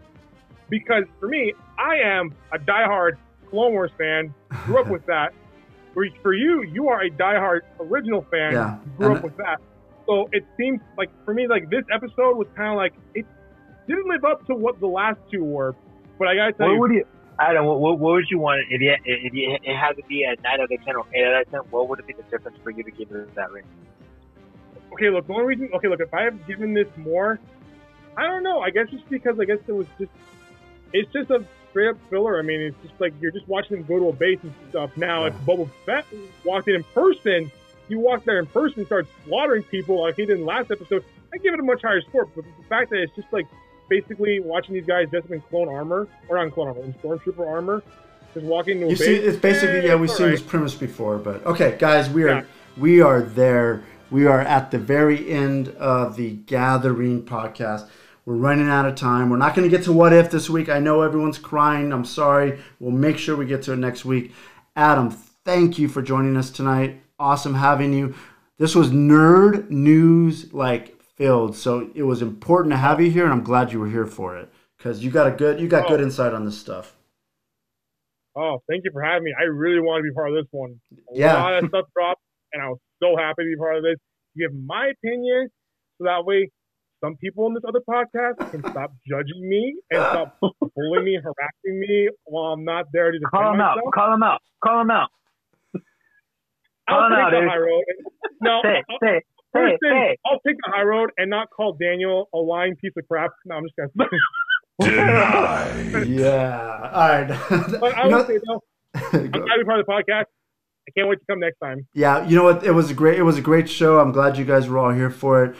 Because for me, I am a diehard Clone Wars fan, grew up with that. For you, you are a diehard original fan, yeah, grew up with that. So it seems like, for me, like this episode was kind of like, it didn't live up to what the last two were. But I gotta tell you, what would you want if it had to be a 9 out of 10 or 8 out of 10? What would it be the difference for you to give it that rating? Okay, look, the only reason, if I have given this more, I don't know. I guess just because it was just, it's just a straight up filler. I mean, it's just like you're just watching them go to a base and stuff. Now, if Boba Fett walked in person, he walked there in person and started slaughtering people like he did in the last episode, I give it a much higher score. But the fact that it's just like basically watching these guys dressed up in clone armor, or not in clone armor, in stormtrooper armor, just walking into a base. It's basically, yeah, we've seen this premise before, but okay, guys, we are there. We are at the very end of the Gathering podcast. We're running out of time. We're not going to get to What If this week. I know everyone's crying. I'm sorry. We'll make sure we get to it next week. Adam, thank you for joining us tonight. Awesome having you. This was nerd news filled, so it was important to have you here, and I'm glad you were here for it because you got good insight on this stuff. Oh, thank you for having me. I really want to be part of this one. A lot of stuff dropped, and I was so happy to be part of this. Give my opinion so that way some people in this other podcast can stop judging me and stop bullying me, harassing me while I'm not there to defend myself. Call them out. I'll take the high road. No, I'll take the high road and not call Daniel a lying piece of crap. No, I'm just going to deny. Yeah. All right. But I would say, though, I'm glad to be part of the podcast. I can't wait to come next time. Yeah, you know what? It was a great show. I'm glad you guys were all here for it.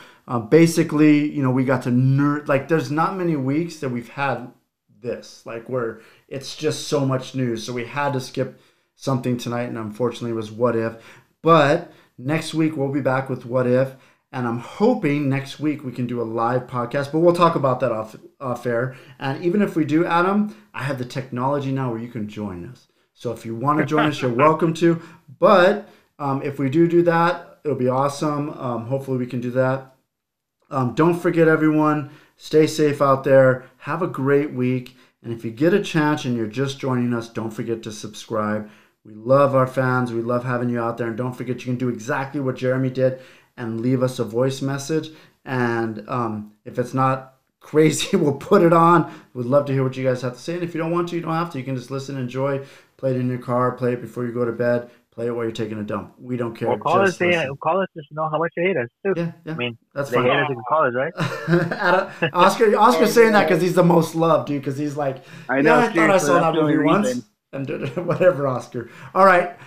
Basically, we got to nerd. There's not many weeks that we've had this. Where it's just so much news. So we had to skip something tonight, and unfortunately, it was What If. But next week we'll be back with What If, and I'm hoping next week we can do a live podcast. But we'll talk about that off air. And even if we do, Adam, I have the technology now where you can join us. So if you want to join us, you're welcome to. But if we do that, it'll be awesome. Hopefully we can do that. Don't forget, everyone, stay safe out there. Have a great week. And if you get a chance and you're just joining us, don't forget to subscribe. We love our fans. We love having you out there. And don't forget, you can do exactly what Jeremy did and leave us a voice message. And if it's not crazy, we'll put it on. We'd love to hear what you guys have to say. And if you don't want to, you don't have to. You can just listen, enjoy. Play it in your car. Play it before you go to bed. Play it while you're taking a dump. We don't care. Well, call us just to know how much you hate us, too. Yeah. I mean, that's fine. They hate us in college, right? Oscar's saying that because he's the most loved, dude, because he's like, I thought I saw that movie once. And whatever, Oscar. All right.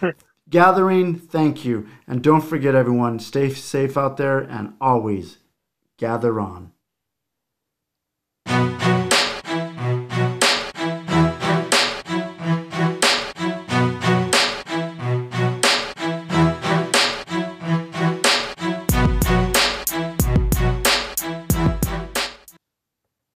Gathering, thank you. And don't forget, everyone, stay safe out there and always gather on.